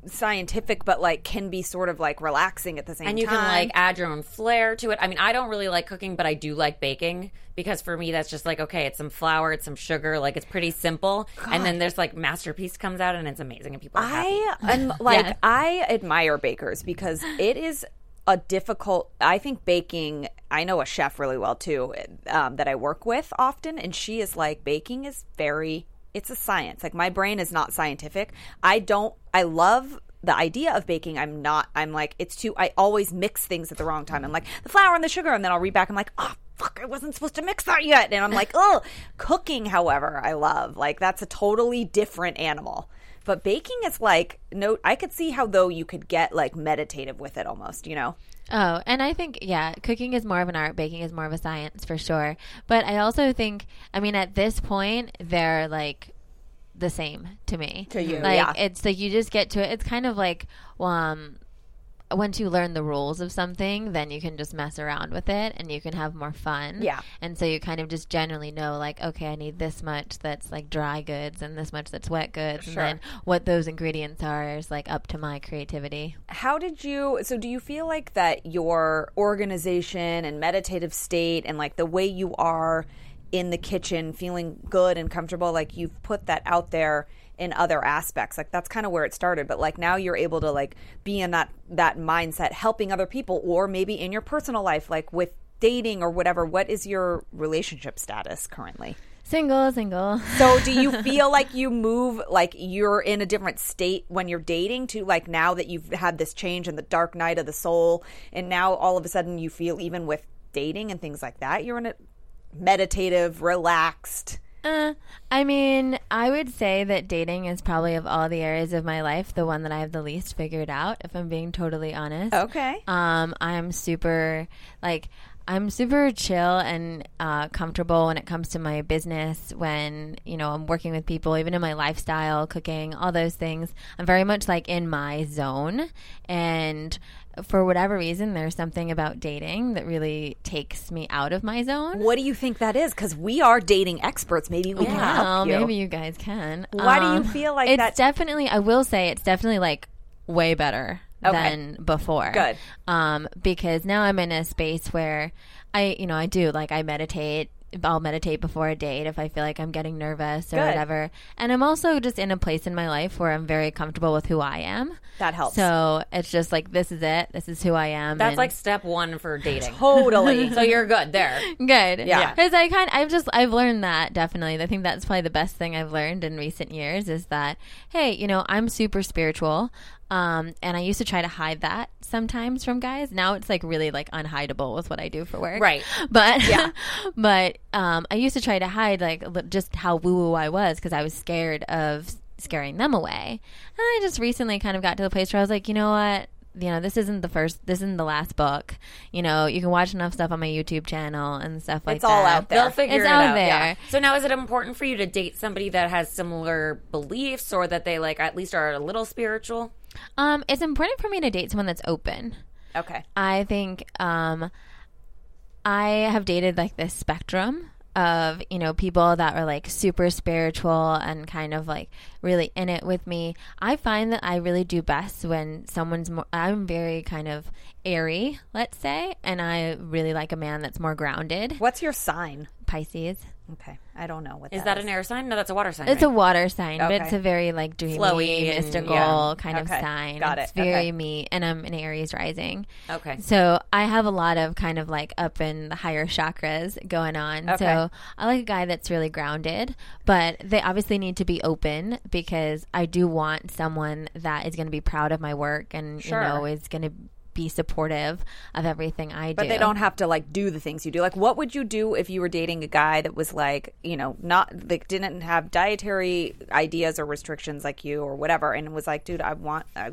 scientific, but like can be sort of like relaxing at the same time. And you can like add your own flair to it. I mean, I don't really like cooking, but I do like baking because for me that's just like, okay, it's some flour, it's some sugar, like it's pretty simple. God. And then there's like masterpiece comes out and it's amazing and people are happy. I admire bakers because it is a difficult, I think baking, I know a chef really well too that I work with often, and she is like, baking is very, it's a science. Like my brain is not scientific. I love the idea of baking. I always mix things at the wrong time. I'm like the flour and the sugar, and then I'll read back. I'm like, oh fuck, I wasn't supposed to mix that yet. And I'm like, oh, cooking, however, I love, like that's a totally different animal. But baking is like, no, I could see how though you could get like meditative with it almost, you know? Oh, and I think, cooking is more of an art. Baking is more of a science for sure. But I also think, I mean, at this point, they're like the same to me. To you, like, it's like you just get to it. It's kind of like once you learn the rules of something, then you can just mess around with it and you can have more fun. Yeah. And so you kind of just generally know like, okay, I need this much that's like dry goods and this much that's wet goods. Sure. And then what those ingredients are is like up to my creativity. So do you feel like that your organization and meditative state and like the way you are in the kitchen feeling good and comfortable, like you've put that out there in other aspects? Like that's kind of where it started, but like now you're able to like be in that mindset helping other people, or maybe in your personal life like with dating or whatever. What is your relationship status currently? Single. So do you feel like you move, like you're in a different state when you're dating to like now that you've had this change in the dark night of the soul and now all of a sudden you feel even with dating and things like that, you're in a meditative, relaxed. I mean, I would say that dating is probably of all the areas of my life, the one that I have the least figured out, if I'm being totally honest. Okay. I'm super chill and comfortable when it comes to my business, when, you know, I'm working with people, even in my lifestyle, cooking, all those things. I'm very much like in my zone. And for whatever reason, there's something about dating that really takes me out of my zone. What do you think that is? Because we are dating experts. Maybe we can help you. Maybe you guys can. Why do you feel like that? It's definitely, I will say, it's definitely like way better. Okay. Than before. Good. Because now I'm in a space where I meditate. I'll meditate before a date if I feel like I'm getting nervous or Good. Whatever. And I'm also just in a place in my life where I'm very comfortable with who I am. That helps. So it's just like, this is it. This is who I am. That's like step one for dating. Totally. So you're good there. Good. Yeah. Because I've learned that definitely. I think that's probably the best thing I've learned in recent years is that, hey, you know, I'm super spiritual. And I used to try to hide that sometimes from guys. Now it's like really like unhideable with what I do for work. Right. But yeah. but I used to try to hide like just how woo-woo I was because I was scared of scaring them away. And I just recently kind of got to the place where I was like, you know what? You know, this isn't the last book. You know, you can watch enough stuff on my YouTube channel and stuff like that. It's all out there. They'll figure it out. It's out there. Yeah. So now is it important for you to date somebody that has similar beliefs or that they like at least are a little spiritual? It's important for me to date someone that's open. Okay. I think I have dated like this spectrum of, you know, people that were like super spiritual and kind of like really in it with me. I find that I really do best when someone's more, I'm very kind of airy, let's say, and I really like a man that's more grounded. What's your sign? Pisces. Okay. I don't know what that is. Is that an air sign? No, that's a water sign. It's a water sign, okay. But it's a very like dreamy, flowy, mystical kind of sign. Got it. It's very me, and I'm an Aries rising. Okay. So I have a lot of kind of like up in the higher chakras going on. Okay. So I like a guy that's really grounded, but they obviously need to be open because I do want someone that is going to be proud of my work and, sure. You know, is going to be supportive of everything I do. But they don't have to like do the things you do. Like, what would you do if you were dating a guy that was like, you know, not like didn't have dietary ideas or restrictions like you or whatever, and was like, dude, I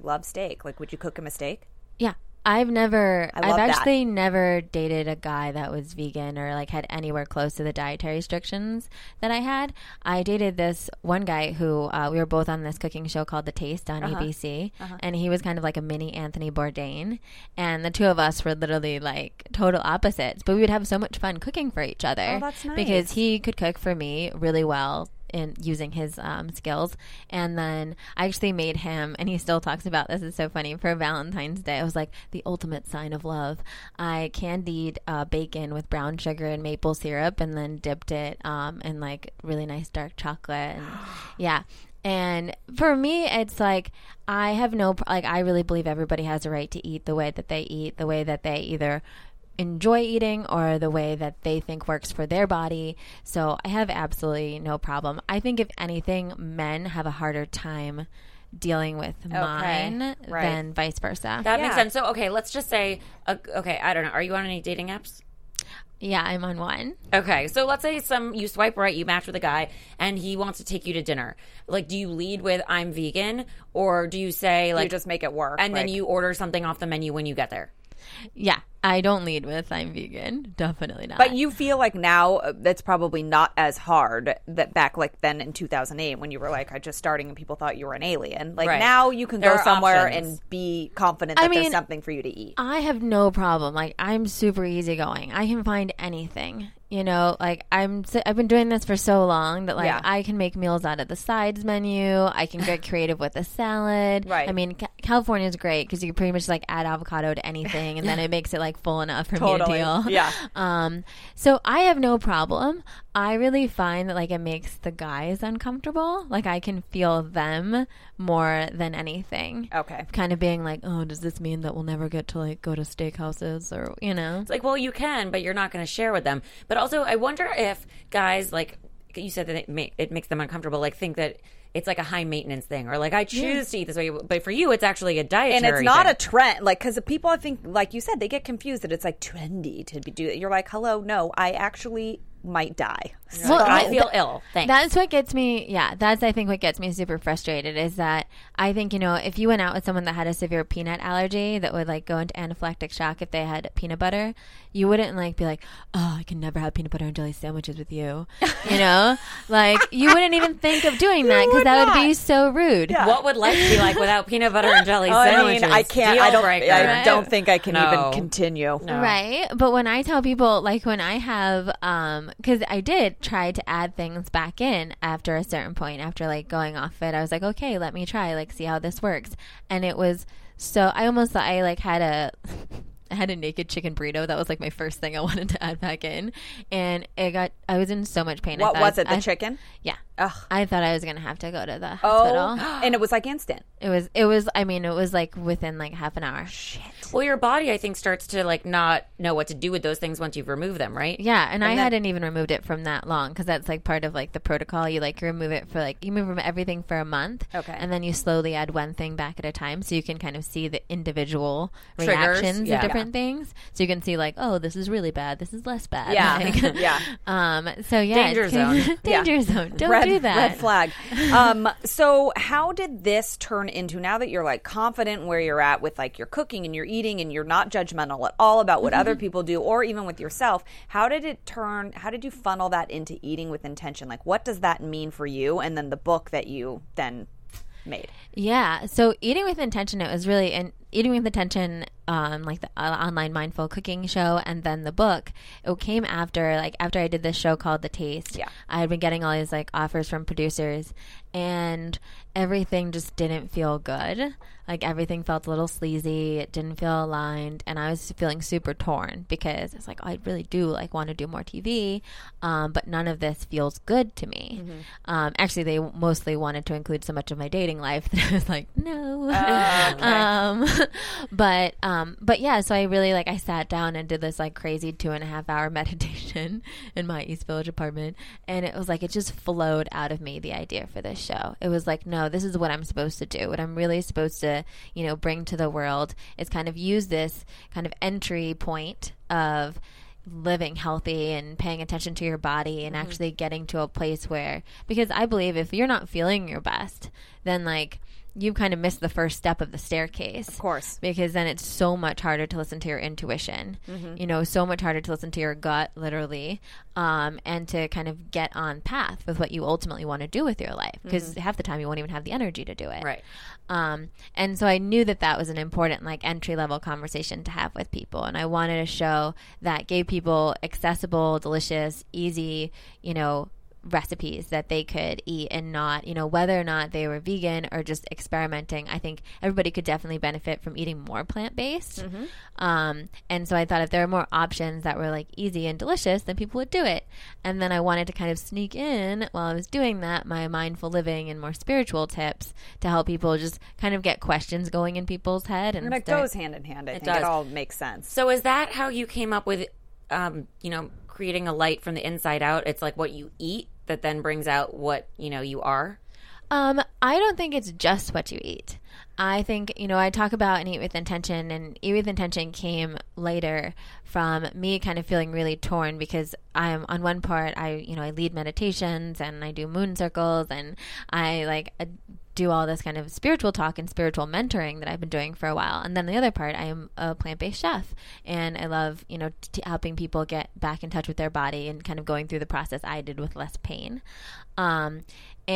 love steak. Like, would you cook him a steak? Yeah. I've actually never dated a guy that was vegan or like had anywhere close to the dietary restrictions that I had. I dated this one guy who we were both on this cooking show called The Taste on ABC, and he was kind of like a mini Anthony Bourdain, and the two of us were literally like total opposites, but we would have so much fun cooking for each other. Oh, that's nice. Because he could cook for me really well. And using his skills. And then I actually made him, and he still talks about this, it's so funny, for Valentine's Day. I was like, the ultimate sign of love. I candied bacon with brown sugar and maple syrup and then dipped it in like really nice dark chocolate. And yeah. And for me, it's like I have no, like I really believe everybody has a right to eat the way that they eat, the way that they either enjoy eating or the way that they think works for their body. So I have absolutely no problem. I think if anything, men have a harder time dealing with mine than vice versa. That makes sense. So, okay, let's just say, okay, I don't know. Are you on any dating apps? Yeah, I'm on one. Okay, so let's say you swipe right, you match with a guy, and he wants to take you to dinner. Like, do you lead with I'm vegan, or do you say like you just make it work, and then you order something off the menu when you get there? Yeah, I don't lead with I'm vegan. Definitely not. But you feel like now that's probably not as hard that back like then in 2008 when you were like just starting and people thought you were an alien. Like now you can go somewhere and be confident that there's something for you to eat. I have no problem. Like I'm super easygoing. I can find anything. You know, like I've been doing this for so long that like I can make meals out of the sides menu. I can get creative with a salad. Right. I mean, California is great because you can pretty much like add avocado to anything, and then it makes it like full enough for me to deal. Yeah. So I have no problem. I really find that like it makes the guys uncomfortable. Like I can feel them more than anything. Okay. Kind of being like, oh, does this mean that we'll never get to like go to steakhouses or you know? It's like, well, you can, but you're not going to share with them. But also, I wonder if guys like you said that it makes them uncomfortable, like think that it's like a high maintenance thing, or like I choose to eat this way. But for you, it's actually a dietary thing. And it's not a trend. Like, because people, I think, like you said, they get confused that it's like trendy to do it. You're like, hello, no, I actually might die. So well, I feel ill. Thanks. That's what gets me. Yeah, that's I think what gets me super frustrated is that I think, you know, if you went out with someone that had a severe peanut allergy that would like go into anaphylactic shock if they had peanut butter, you wouldn't like be like, oh, I can never have peanut butter and jelly sandwiches with you. You know, like you wouldn't even think of doing that because that would be so rude. Yeah. What would life be like without peanut butter and jelly sandwiches? I mean, I can't. I don't think I can even continue. No. Right, but when I tell people, like when I have, because I did try to add things back in after a certain point, after like going off it, I was like, okay, let me try, like see how this works. And it was so, I almost thought I like had a, I had a naked chicken burrito. That was like my first thing I wanted to add back in. And it got, I was in so much pain. What was it? The chicken? Yeah. Ugh. I thought I was going to have to go to the hospital. And it was like instant. It was, I mean, it was like within like half an hour. Shit. Well, your body, I think, starts to like not know what to do with those things once you've removed them, right? Yeah. And I hadn't even removed it from that long because that's like part of like the protocol. You like remove it for like, you remove everything for a month. Okay. And then you slowly add one thing back at a time so you can kind of see the individual reactions of different things. So you can see like, oh, this is really bad. This is less bad. Yeah. Like, yeah. So yeah. Danger zone. Danger zone. Don't do that. Red flag. So how did this turn into, now that you're like confident where you're at with like your cooking and your eating and you're not judgmental at all about what other people do or even with yourself, how did you funnel that into Eating with Intention? Like what does that mean for you? And then the book that you then made. Yeah. So Eating with Intention, it was really an Eating with Intention, like the online mindful cooking show, and then the book, it came after I did this show called The Taste. Yeah. I had been getting all these like offers from producers and everything just didn't feel good. Like everything felt a little sleazy. It didn't feel aligned. And I was feeling super torn because it's like, oh, I really do like want to do more TV. But none of this feels good to me. Mm-hmm. Actually, they mostly wanted to include so much of my dating life that I was like, no. Okay. But yeah, so I really like, I sat down and did this like crazy 2.5 hour meditation in my East Village apartment. And it was like, it just flowed out of me, the idea for this show. It was like, no, this is what I'm supposed to do. What I'm really supposed to, you know, bring to the world is kind of use this kind of entry point of living healthy and paying attention to your body and actually getting to a place where, because I believe if you're not feeling your best, then like, you kind of missed the first step of the staircase. Of course. Because then it's so much harder to listen to your intuition, you know, so much harder to listen to your gut, literally, and to kind of get on path with what you ultimately want to do with your life. Because half the time you won't even have the energy to do it. Right. And so I knew that that was an important, like, entry-level conversation to have with people. And I wanted a show that gave people accessible, delicious, easy, you know, recipes that they could eat and not, you know, whether or not they were vegan or just experimenting. I think everybody could definitely benefit from eating more plant-based. And so I thought if there were more options that were like easy and delicious, then people would do it. And then I wanted to kind of sneak in while I was doing that, my mindful living and more spiritual tips to help people just kind of get questions going in people's head. And it goes hand in hand. I think it all makes sense. So is that how you came up with, you know, creating a light from the inside out? It's like what you eat that then brings out what, you know, you are? I don't think it's just what you eat. I think, you know, I talk about an Eat With Intention, and Eat With Intention came later from me kind of feeling really torn because I'm on one part, I lead meditations and I do moon circles and I like do all this kind of spiritual talk and spiritual mentoring that I've been doing for a while. And then the other part, I am a plant-based chef and I love, you know, helping people get back in touch with their body and kind of going through the process I did with less pain.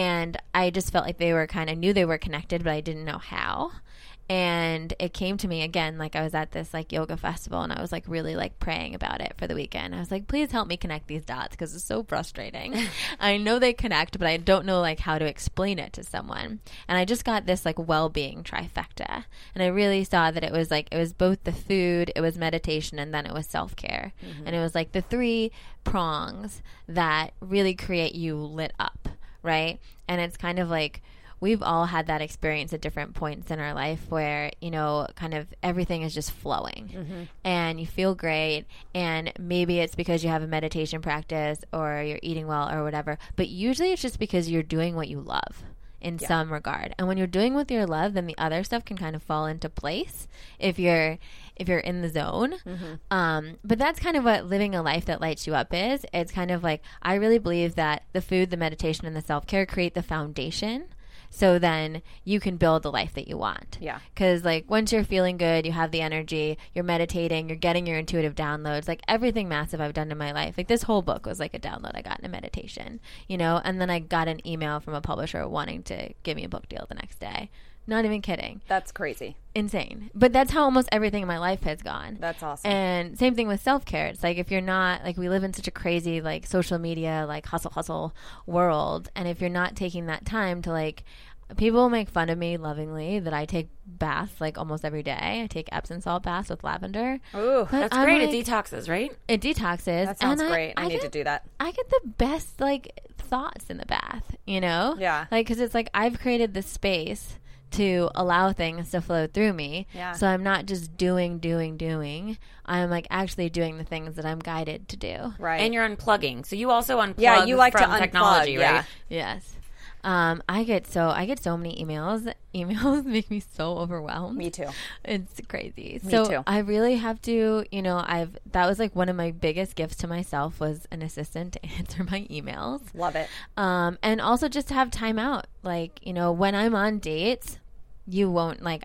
And I just felt like they were kind of, knew they were connected, but I didn't know how. And it came to me again, like I was at this like yoga festival and I was like really like praying about it for the weekend. I was like, please help me connect these dots because it's so frustrating. I know they connect, but I don't know like how to explain it to someone. And I just got this like well-being trifecta. And I really saw that it was like, it was both the food, it was meditation, and then it was self-care. And it was like the three prongs that really create you lit up, right? And it's kind of like, we've all had that experience at different points in our life where, you know, kind of everything is just flowing mm-hmm. and you feel great. And maybe it's because you have a meditation practice or you're eating well or whatever. But usually it's just because you're doing what you love in yeah. some regard. And when you're doing what you love, then the other stuff can kind of fall into place if you're in the zone. Mm-hmm. But that's kind of what living a life that lights you up is. It's kind of like, I really believe that the food, the meditation, and the self-care create the foundation, so then you can build the life that you want. Yeah. Because, like, once you're feeling good, you have the energy, you're meditating, you're getting your intuitive downloads. Like, everything massive I've done in my life, like, this whole book was like a download I got in a meditation, you know? And then I got an email from a publisher wanting to give me a book deal the next day. Not even kidding. That's crazy. Insane. But that's how almost everything in my life has gone. That's awesome. And same thing with self-care. It's like, if you're not, like, we live in such a crazy, like, social media, like, hustle world. And if you're not taking that time to, like, people make fun of me lovingly that I take baths, like, almost every day. I take Epsom salt baths with lavender. Ooh, but that's great. Like, it detoxes, right? It detoxes. That sounds great. I need to do that. I get the best, like, thoughts in the bath, you know? Yeah. Like, because it's like, I've created this space to allow things to flow through me. Yeah. So I'm not just doing. I'm, like, actually doing the things that I'm guided to do. Right. And you're unplugging. So you also unplug you like from technology, unplug, right? Yeah. Yes. I get so many emails. Emails make me so overwhelmed. Me too. It's crazy. Me too. I really have to, you know, that was, like, one of my biggest gifts to myself was an assistant to answer my emails. Love it. And also just to have time out. Like, you know, when I'm on dates, you won't, like,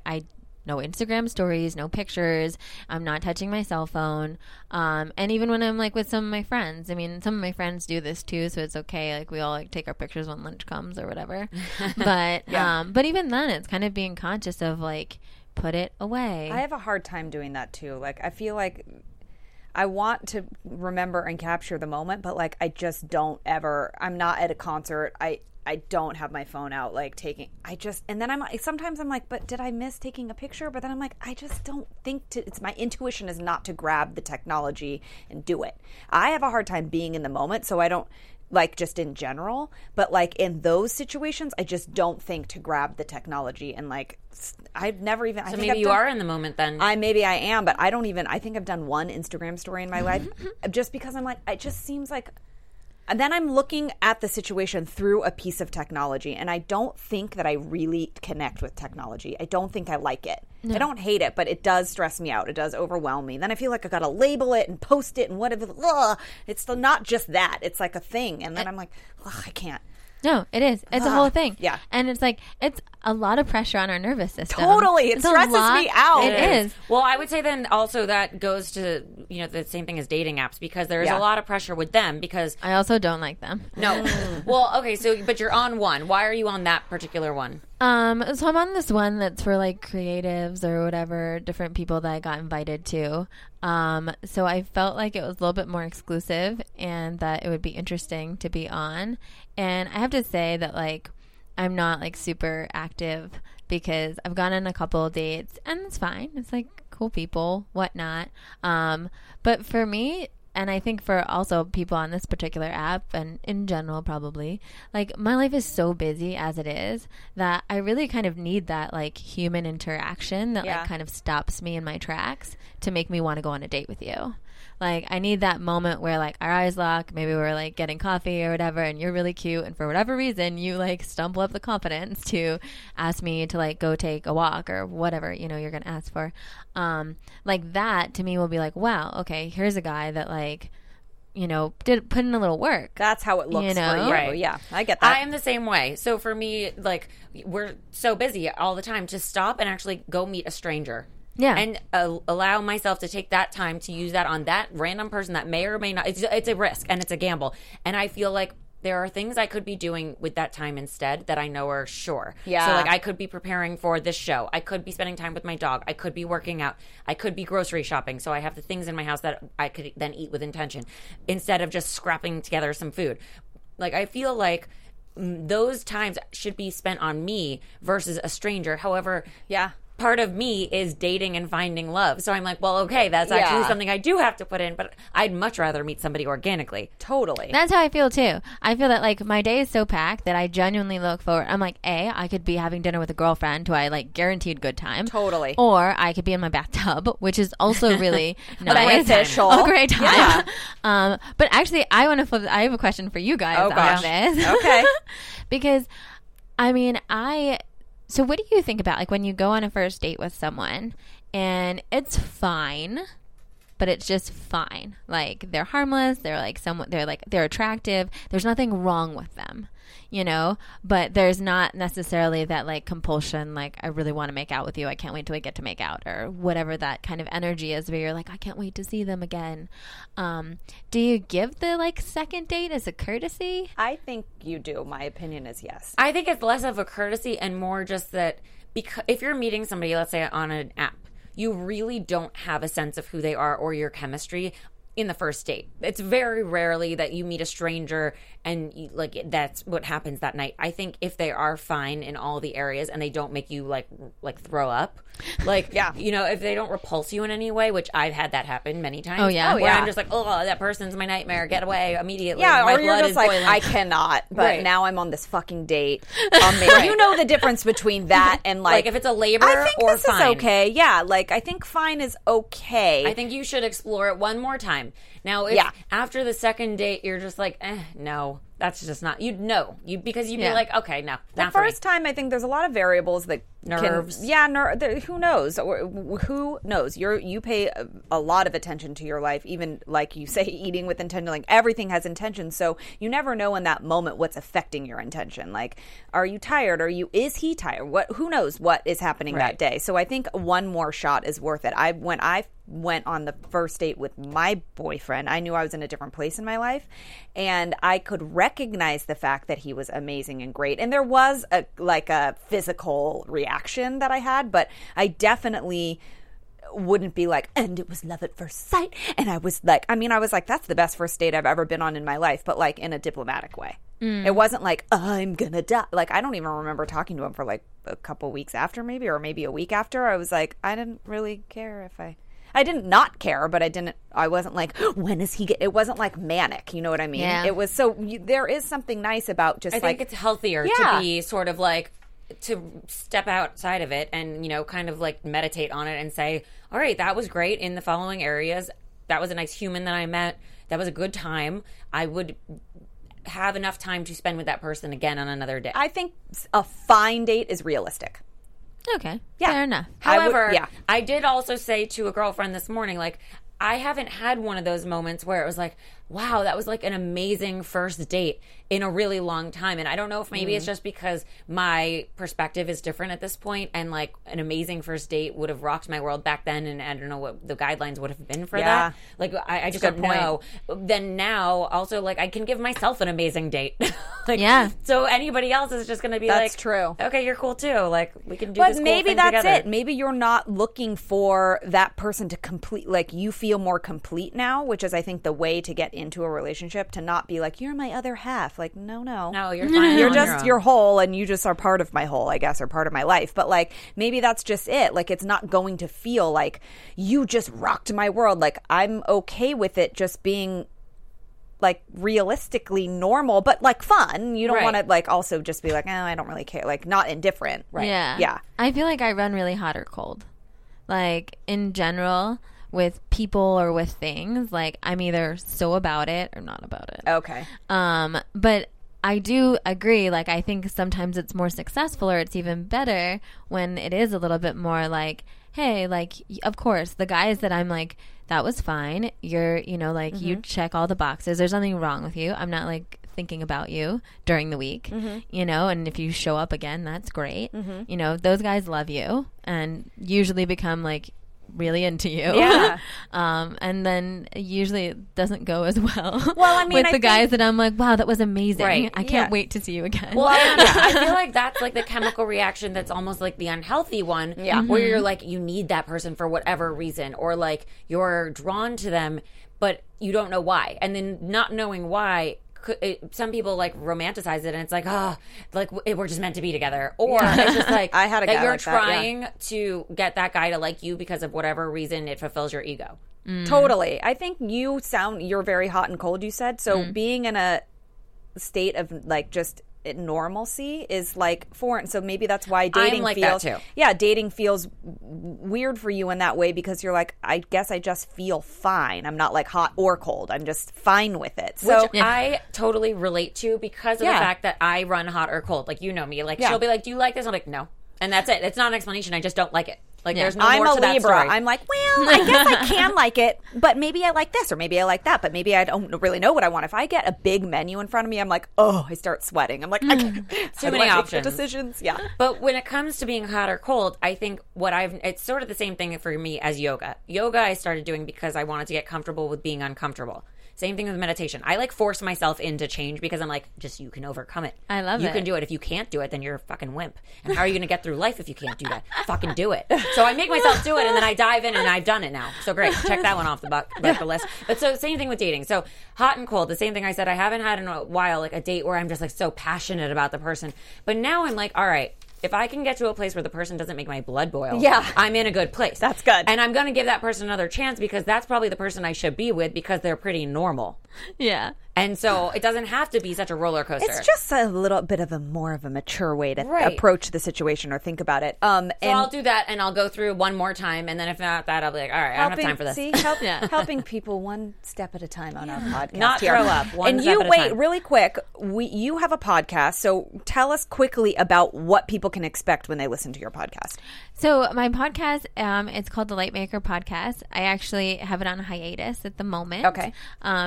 no Instagram stories, no pictures. I'm not touching my cell phone. And even when I'm, like, with some of my friends, I mean, some of my friends do this too, so it's okay. Like, we all, like, take our pictures when lunch comes or whatever. But yeah. But even then, it's kind of being conscious of, like, put it away. I have a hard time doing that too. Like, I feel like I want to remember and capture the moment, but, like, I just don't ever. I'm not at a concert. I don't have my phone out, like, taking, I just, and then sometimes I'm like, but did I miss taking a picture? But then I'm like, I just don't think it's my intuition is not to grab the technology and do it. I have a hard time being in the moment, so I don't, like, just in general, but, like, in those situations, I just don't think to grab the technology and, like, I've never even. So I think maybe you are in the moment then. Maybe I am, but I don't even, I think I've done one Instagram story in my life just because I'm like, it just seems like. And then I'm looking at the situation through a piece of technology, and I don't think that I really connect with technology. I don't think I like it. No. I don't hate it, but it does stress me out. It does overwhelm me. Then I feel like I got to label it and post it and whatever. It's not just that. It's like a thing. And then I'm like, I can't. No, it is. It's a whole thing. Yeah. And it's like, it's a lot of pressure on our nervous system. Totally. It stresses me out. It is. Well, I would say then also that goes to, you know, the same thing as dating apps, because there is a lot of pressure with them because. I also don't like them. No. Well, okay. So, but you're on one. Why are you on that particular one? So I'm on this one that's for, like, creatives or whatever, different people that I got invited to. So I felt like it was a little bit more exclusive and that it would be interesting to be on. And I have to say that, like, I'm not, like, super active because I've gone on a couple of dates and it's fine. It's, like, cool people, whatnot. But for me, and I think for also people on this particular app and in general probably, like, my life is so busy as it is that I really kind of need that, like, human interaction that like kind of stops me in my tracks to make me want to go on a date with you. Like, I need that moment where, like, our eyes lock, maybe we're, like, getting coffee or whatever, and you're really cute, and for whatever reason, you, like, stumble up the confidence to ask me to, like, go take a walk or whatever, you know, you're going to ask for. Like, that, to me, will be like, wow, okay, here's a guy that, like, you know, put in a little work. That's how it looks, you know? For you. Right. Yeah, I get that. I am the same way. So for me, like, we're so busy all the time. Just stop and actually go meet a stranger. Yeah. And allow myself to take that time to use that on that random person that may or may not. It's a risk and it's a gamble. And I feel like there are things I could be doing with that time instead that I know are sure. Yeah. So, like, I could be preparing for this show. I could be spending time with my dog. I could be working out. I could be grocery shopping. So I have the things in my house that I could then eat with intention instead of just scrapping together some food. Like, I feel like those times should be spent on me versus a stranger. However, part of me is dating and finding love. So I'm like, well, okay, that's actually something I do have to put in, but I'd much rather meet somebody organically. Totally. That's how I feel, too. I feel that, like, my day is so packed that I genuinely look forward. I'm like, A, I could be having dinner with a girlfriend who I, like, guaranteed good time. Totally. Or I could be in my bathtub, which is also really nice. Beneficial. A great time. Yeah. But actually, I want to flip. I have a question for you guys on this. Okay. Because, I mean, so what do you think about, like, when you go on a first date with someone and it's fine, but it's just fine. Like, they're harmless. They're like someone. They're like, they're attractive. There's nothing wrong with them, you know. But there's not necessarily that, like, compulsion. Like, I really want to make out with you. I can't wait till we get to make out, or whatever that kind of energy is, where you're like, I can't wait to see them again. Do you give the, like, second date as a courtesy? I think you do. My opinion is yes. I think it's less of a courtesy and more just that if you're meeting somebody, let's say on an app, you really don't have a sense of who they are or your chemistry in the first date. It's very rarely that you meet a stranger and, like, that's what happens that night. I think if they are fine in all the areas and they don't make you, like throw up, like, you know, if they don't repulse you in any way, which I've had that happen many times. Oh, yeah. Where I'm just like, oh, that person's my nightmare. Get away immediately. Yeah, my or blood you're just is like, boiling. I cannot. But now I'm on this fucking date. You know the difference between that and, like if it's a labor I think or this fine. Is okay. Yeah, like, I think fine is okay. I think you should explore it one more time. Now, if after the second date you're just like, no, that's just not you'd be like, okay, no. The first time, I think there's a lot of variables that nerves. Who knows? Who knows? You pay a lot of attention to your life, even like you say, eating with intention. Like, everything has intention, so you never know in that moment what's affecting your intention. Like, are you tired? Is he tired? What? Who knows what is happening that day? So I think one more shot is worth it. I went on the first date with my boyfriend. I knew I was in a different place in my life, and I could recognize the fact that he was amazing and great. And there was a physical reaction that I had, but I definitely wouldn't be like, and it was love at first sight. And I was like, that's the best first date I've ever been on in my life, but, like, in a diplomatic way. It wasn't like, I'm gonna die. Like, I don't even remember talking to him for, like, a couple weeks after, maybe, or maybe a week after. I was like, I didn't really care if I didn't not care, but I wasn't like, when is he it wasn't like manic, you know what I mean? Yeah. It was, so there is something nice about just, like, I think it's healthier to be sort of like, to step outside of it and, you know, kind of like meditate on it and say, all right, that was great in the following areas. That was a nice human that I met. That was a good time. I would have enough time to spend with that person again on another day. I think a fine date is realistic. Okay. Yeah. Fair enough. However, I did also say to a girlfriend this morning, like, I haven't had one of those moments where it was like, wow, that was like an amazing first date in a really long time. And I don't know if maybe it's just because my perspective is different at this point, and, like, an amazing first date would have rocked my world back then, and I don't know what the guidelines would have been for that. Like, I just don't know. Then now, also, like, I can give myself an amazing date. Like, so anybody else is just going to be that's true. Okay, you're cool too. Like, we can do this cool thing together. But maybe that's it. Maybe you're not looking for that person to complete, like, you feel more complete now, which is, I think, the way to get into a relationship, to not be like, you're my other half. Like, no, you're fine. You're just your whole, and you just are part of my whole, I guess, or part of my life. But, like, maybe that's just it. Like, it's not going to feel like you just rocked my world. Like, I'm okay with it just being, like, realistically normal, but, like, fun. You don't want to, like, also just be like, oh, I don't really care. Like, not indifferent. Right. Yeah. I feel like I run really hot or cold. Like, in general, with people or with things, like, I'm either so about it or not about it. Okay. But I do agree. Like, I think sometimes it's more successful, or it's even better when it is a little bit more like, hey, like, of course, the guys that I'm like, that was fine. You're, you know, like, you check all the boxes. There's nothing wrong with you. I'm not, like, thinking about you during the week, you know, and if you show up again, that's great. You know, those guys love you and usually become, like, really into you. Yeah. And then usually it doesn't go as well. Well, I mean, with the guys that I'm like, wow, that was amazing. Right. I can't wait to see you again. Well, I feel like that's like the chemical reaction that's almost like the unhealthy one where you're like, you need that person for whatever reason, or like you're drawn to them, but you don't know why. And then not knowing why some people like romanticize it, and it's like, oh, like we're just meant to be together. Or it's just like I had a guy that you're like trying to get that guy to like you because of whatever reason it fulfills your ego. Mm. Totally. I think you're very hot and cold, you said. So being in a state of like just normalcy is like foreign. So maybe that's why dating feels that too. Yeah, dating feels weird for you in that way because you're like, I guess I just feel fine. I'm not like hot or cold. I'm just fine with it. So I totally relate to because of the fact that I run hot or cold. Like, you know me. Like she'll be like, do you like this? I'm like, no. And that's it. It's not an explanation. I just don't like it. Like there's no more to that story. I'm a Libra. I'm like, well, I guess I can like it, but maybe I like this or maybe I like that, but maybe I don't really know what I want. If I get a big menu in front of me, I'm like, oh, I start sweating. I'm like, too many options, decisions. Yeah. But when it comes to being hot or cold, I think it's sort of the same thing for me as yoga. Yoga I started doing because I wanted to get comfortable with being uncomfortable. Same thing with meditation. I like force myself into change because I'm like, just you can overcome it. I love it. You can do it. If you can't do it, then you're a fucking wimp. And how are you going to get through life if you can't do that? Fucking do it. So I make myself do it, and then I dive in, and I've done it now. So great. Check that one off the list. But so same thing with dating. So hot and cold, the same thing I said. I haven't had in a while like a date where I'm just like so passionate about the person. But now I'm like, all right. If I can get to a place where the person doesn't make my blood boil, I'm in a good place. That's good. And I'm going to give that person another chance because that's probably the person I should be with because they're pretty normal. Yeah. And so it doesn't have to be such a roller coaster. It's just a little bit of a more of a mature way to approach the situation or think about it. So I'll do that and I'll go through one more time. And then if not that, I'll be like, all right, I don't have time for this. See, helping people one step at a time on our podcast. Not throw up one step at a time. And you wait really quick. You have a podcast. So tell us quickly about what people can expect when they listen to your podcast. So my podcast, it's called the Lightmaker Podcast. I actually have it on hiatus at the moment. Okay.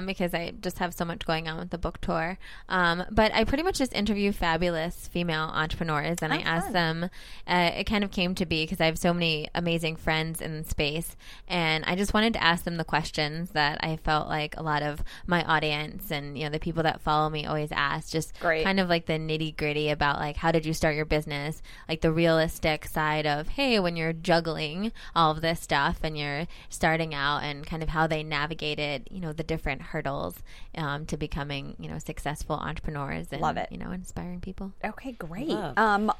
Because I just have so much going on with the book tour, but I pretty much just interview fabulous female entrepreneurs, and I ask them. It kind of came to be because I have so many amazing friends in the space, and I just wanted to ask them the questions that I felt like a lot of my audience and the people that follow me always ask. Just kind of like the nitty gritty about like how did you start your business, like the realistic side of hey, when you're juggling all of this stuff and you're starting out, and kind of how they navigated the different hurdles to becoming, successful entrepreneurs and, inspiring people. Okay, great.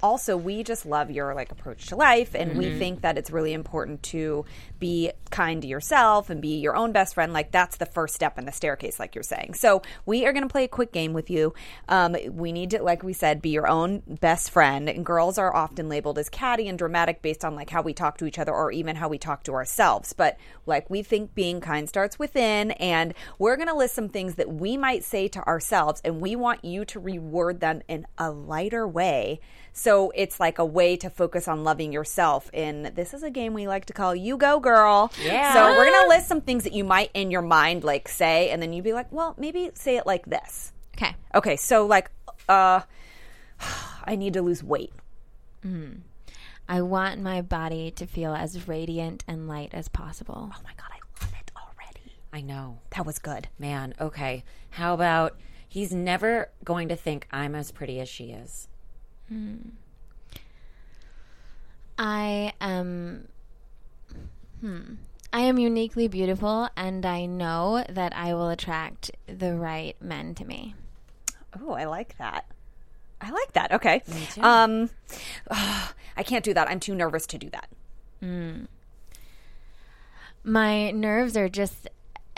Also, we just love your like approach to life, and we think that it's really important to be kind to yourself and be your own best friend. Like that's the first step in the staircase, like you're saying. So we are going to play a quick game with you. We need to, like we said, be your own best friend. And girls are often labeled as catty and dramatic based on like how we talk to each other or even how we talk to ourselves. But like we think being kind starts within, and we're going to list some things that we might say to ourselves, and we want you to reword them in a lighter way. So it's like a way to focus on loving yourself. And this is a game we like to call You Go Girl. Yeah. So we're going to list some things that you might in your mind like say, and then you'd be like, well, maybe say it like this. Okay. Okay. So like, I need to lose weight. Mm. I want my body to feel as radiant and light as possible. Oh my God. I know. That was good. Man, okay. How about he's never going to think I'm as pretty as she is? I am uniquely beautiful, and I know that I will attract the right men to me. Oh, I like that. Okay. Me too. I can't do that. I'm too nervous to do that. My nerves are just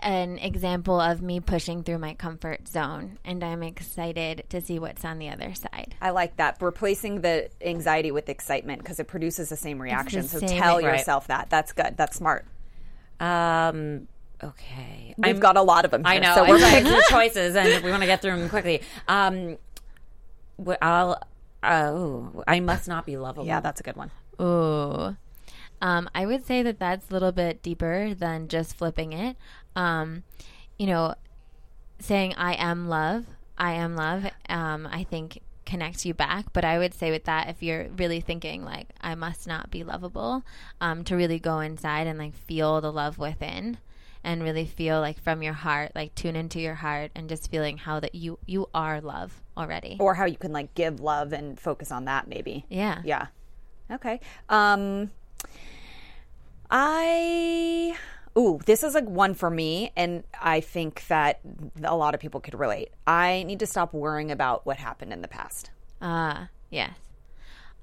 an example of me pushing through my comfort zone, and I'm excited to see what's on the other side. I like that. Replacing the anxiety with excitement because it produces the same reaction. Yourself that. That's good. That's smart. Okay. We've got a lot of them here, I know. So we're making choices, and we want to get through them quickly. I must not be lovable. Yeah, that's a good one. Ooh. I would say that that's a little bit deeper than just flipping it. Saying I am love, I think connects you back. But I would say with that, if you're really thinking like I must not be lovable, to really go inside and like feel the love within and really feel like from your heart, like tune into your heart and just feeling how that you are love already. Or how you can like give love and focus on that maybe. Yeah. Yeah. Okay. This is like one for me, and I think that a lot of people could relate. I need to stop worrying about what happened in the past. Yes.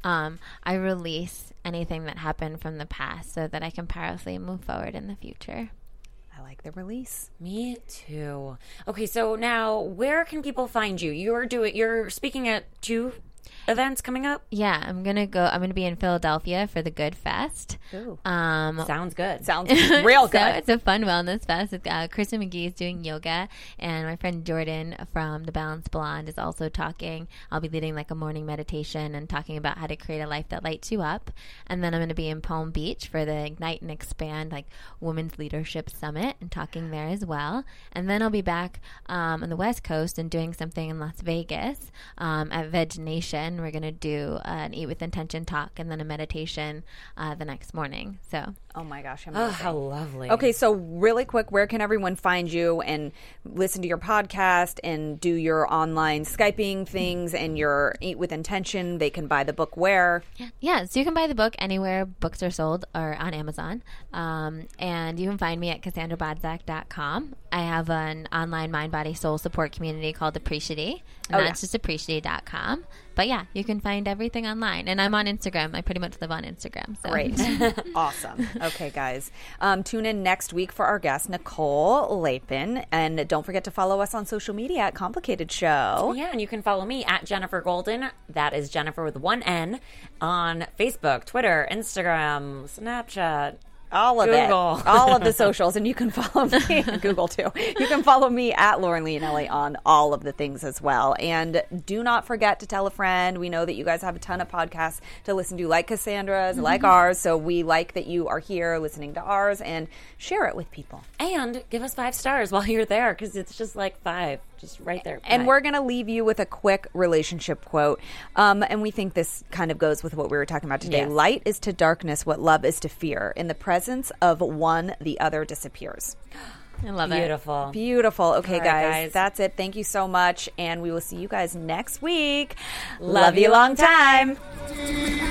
I release anything that happened from the past so that I can powerfully move forward in the future. I like the release. Me too. Okay, so now where can people find you? You're speaking at two events coming up? Yeah, I'm going to be in Philadelphia for the Good Fest. Ooh. Sounds good. Sounds real good. So it's a fun wellness fest. Kristen McGee is doing yoga, and my friend Jordan from The Balanced Blonde is also talking. I'll be leading like a morning meditation and talking about how to create a life that lights you up. And then I'm going to be in Palm Beach for the Ignite and Expand like Women's Leadership Summit and talking there as well. And then I'll be back on the West Coast and doing something in Las Vegas at Veg Nation. We're going to do an Eat With Intention talk and then a meditation the next morning. So, oh my gosh. Oh, how lovely. Okay, so really quick, where can everyone find you and listen to your podcast and do your online Skyping things and your Eat With Intention? They can buy the book where? Yeah, so you can buy the book anywhere books are sold or on Amazon. And you can find me at CassandraBodzak.com. I have an online mind, body, soul support community called Apreciity. And that's just Apreciity.com. But yeah, you can find everything online. And I'm on Instagram. I pretty much live on Instagram. So. Great. Awesome. Okay, guys. Tune in next week for our guest, Nicole Lapin. And don't forget to follow us on social media at Complicated Show. Yeah, and you can follow me at Jennifer Golden. That is Jennifer with one N on Facebook, Twitter, Instagram, Snapchat. All of it. All of the socials. And you can follow me on Google, too. You can follow me at Lauren Leonelli on all of the things as well. And do not forget to tell a friend. We know that you guys have a ton of podcasts to listen to, like Cassandra's, like ours. So we like that you are here listening to ours. And share it with people. And give us 5 stars while you're there, because it's just like 5. Just right there. And we're going to leave you with a quick relationship quote. And we think this kind of goes with what we were talking about today. Yes. Light is to darkness what love is to fear. In the presence of one, the other disappears. I love it. Beautiful. Okay, right, guys. That's it. Thank you so much. And we will see you guys next week. Love you long time.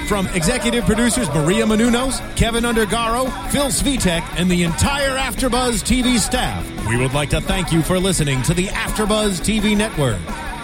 From executive producers Maria Menounos, Kevin Undergaro, Phil Svitek, and the entire AfterBuzz TV staff, we would like to thank you for listening to the AfterBuzz TV network.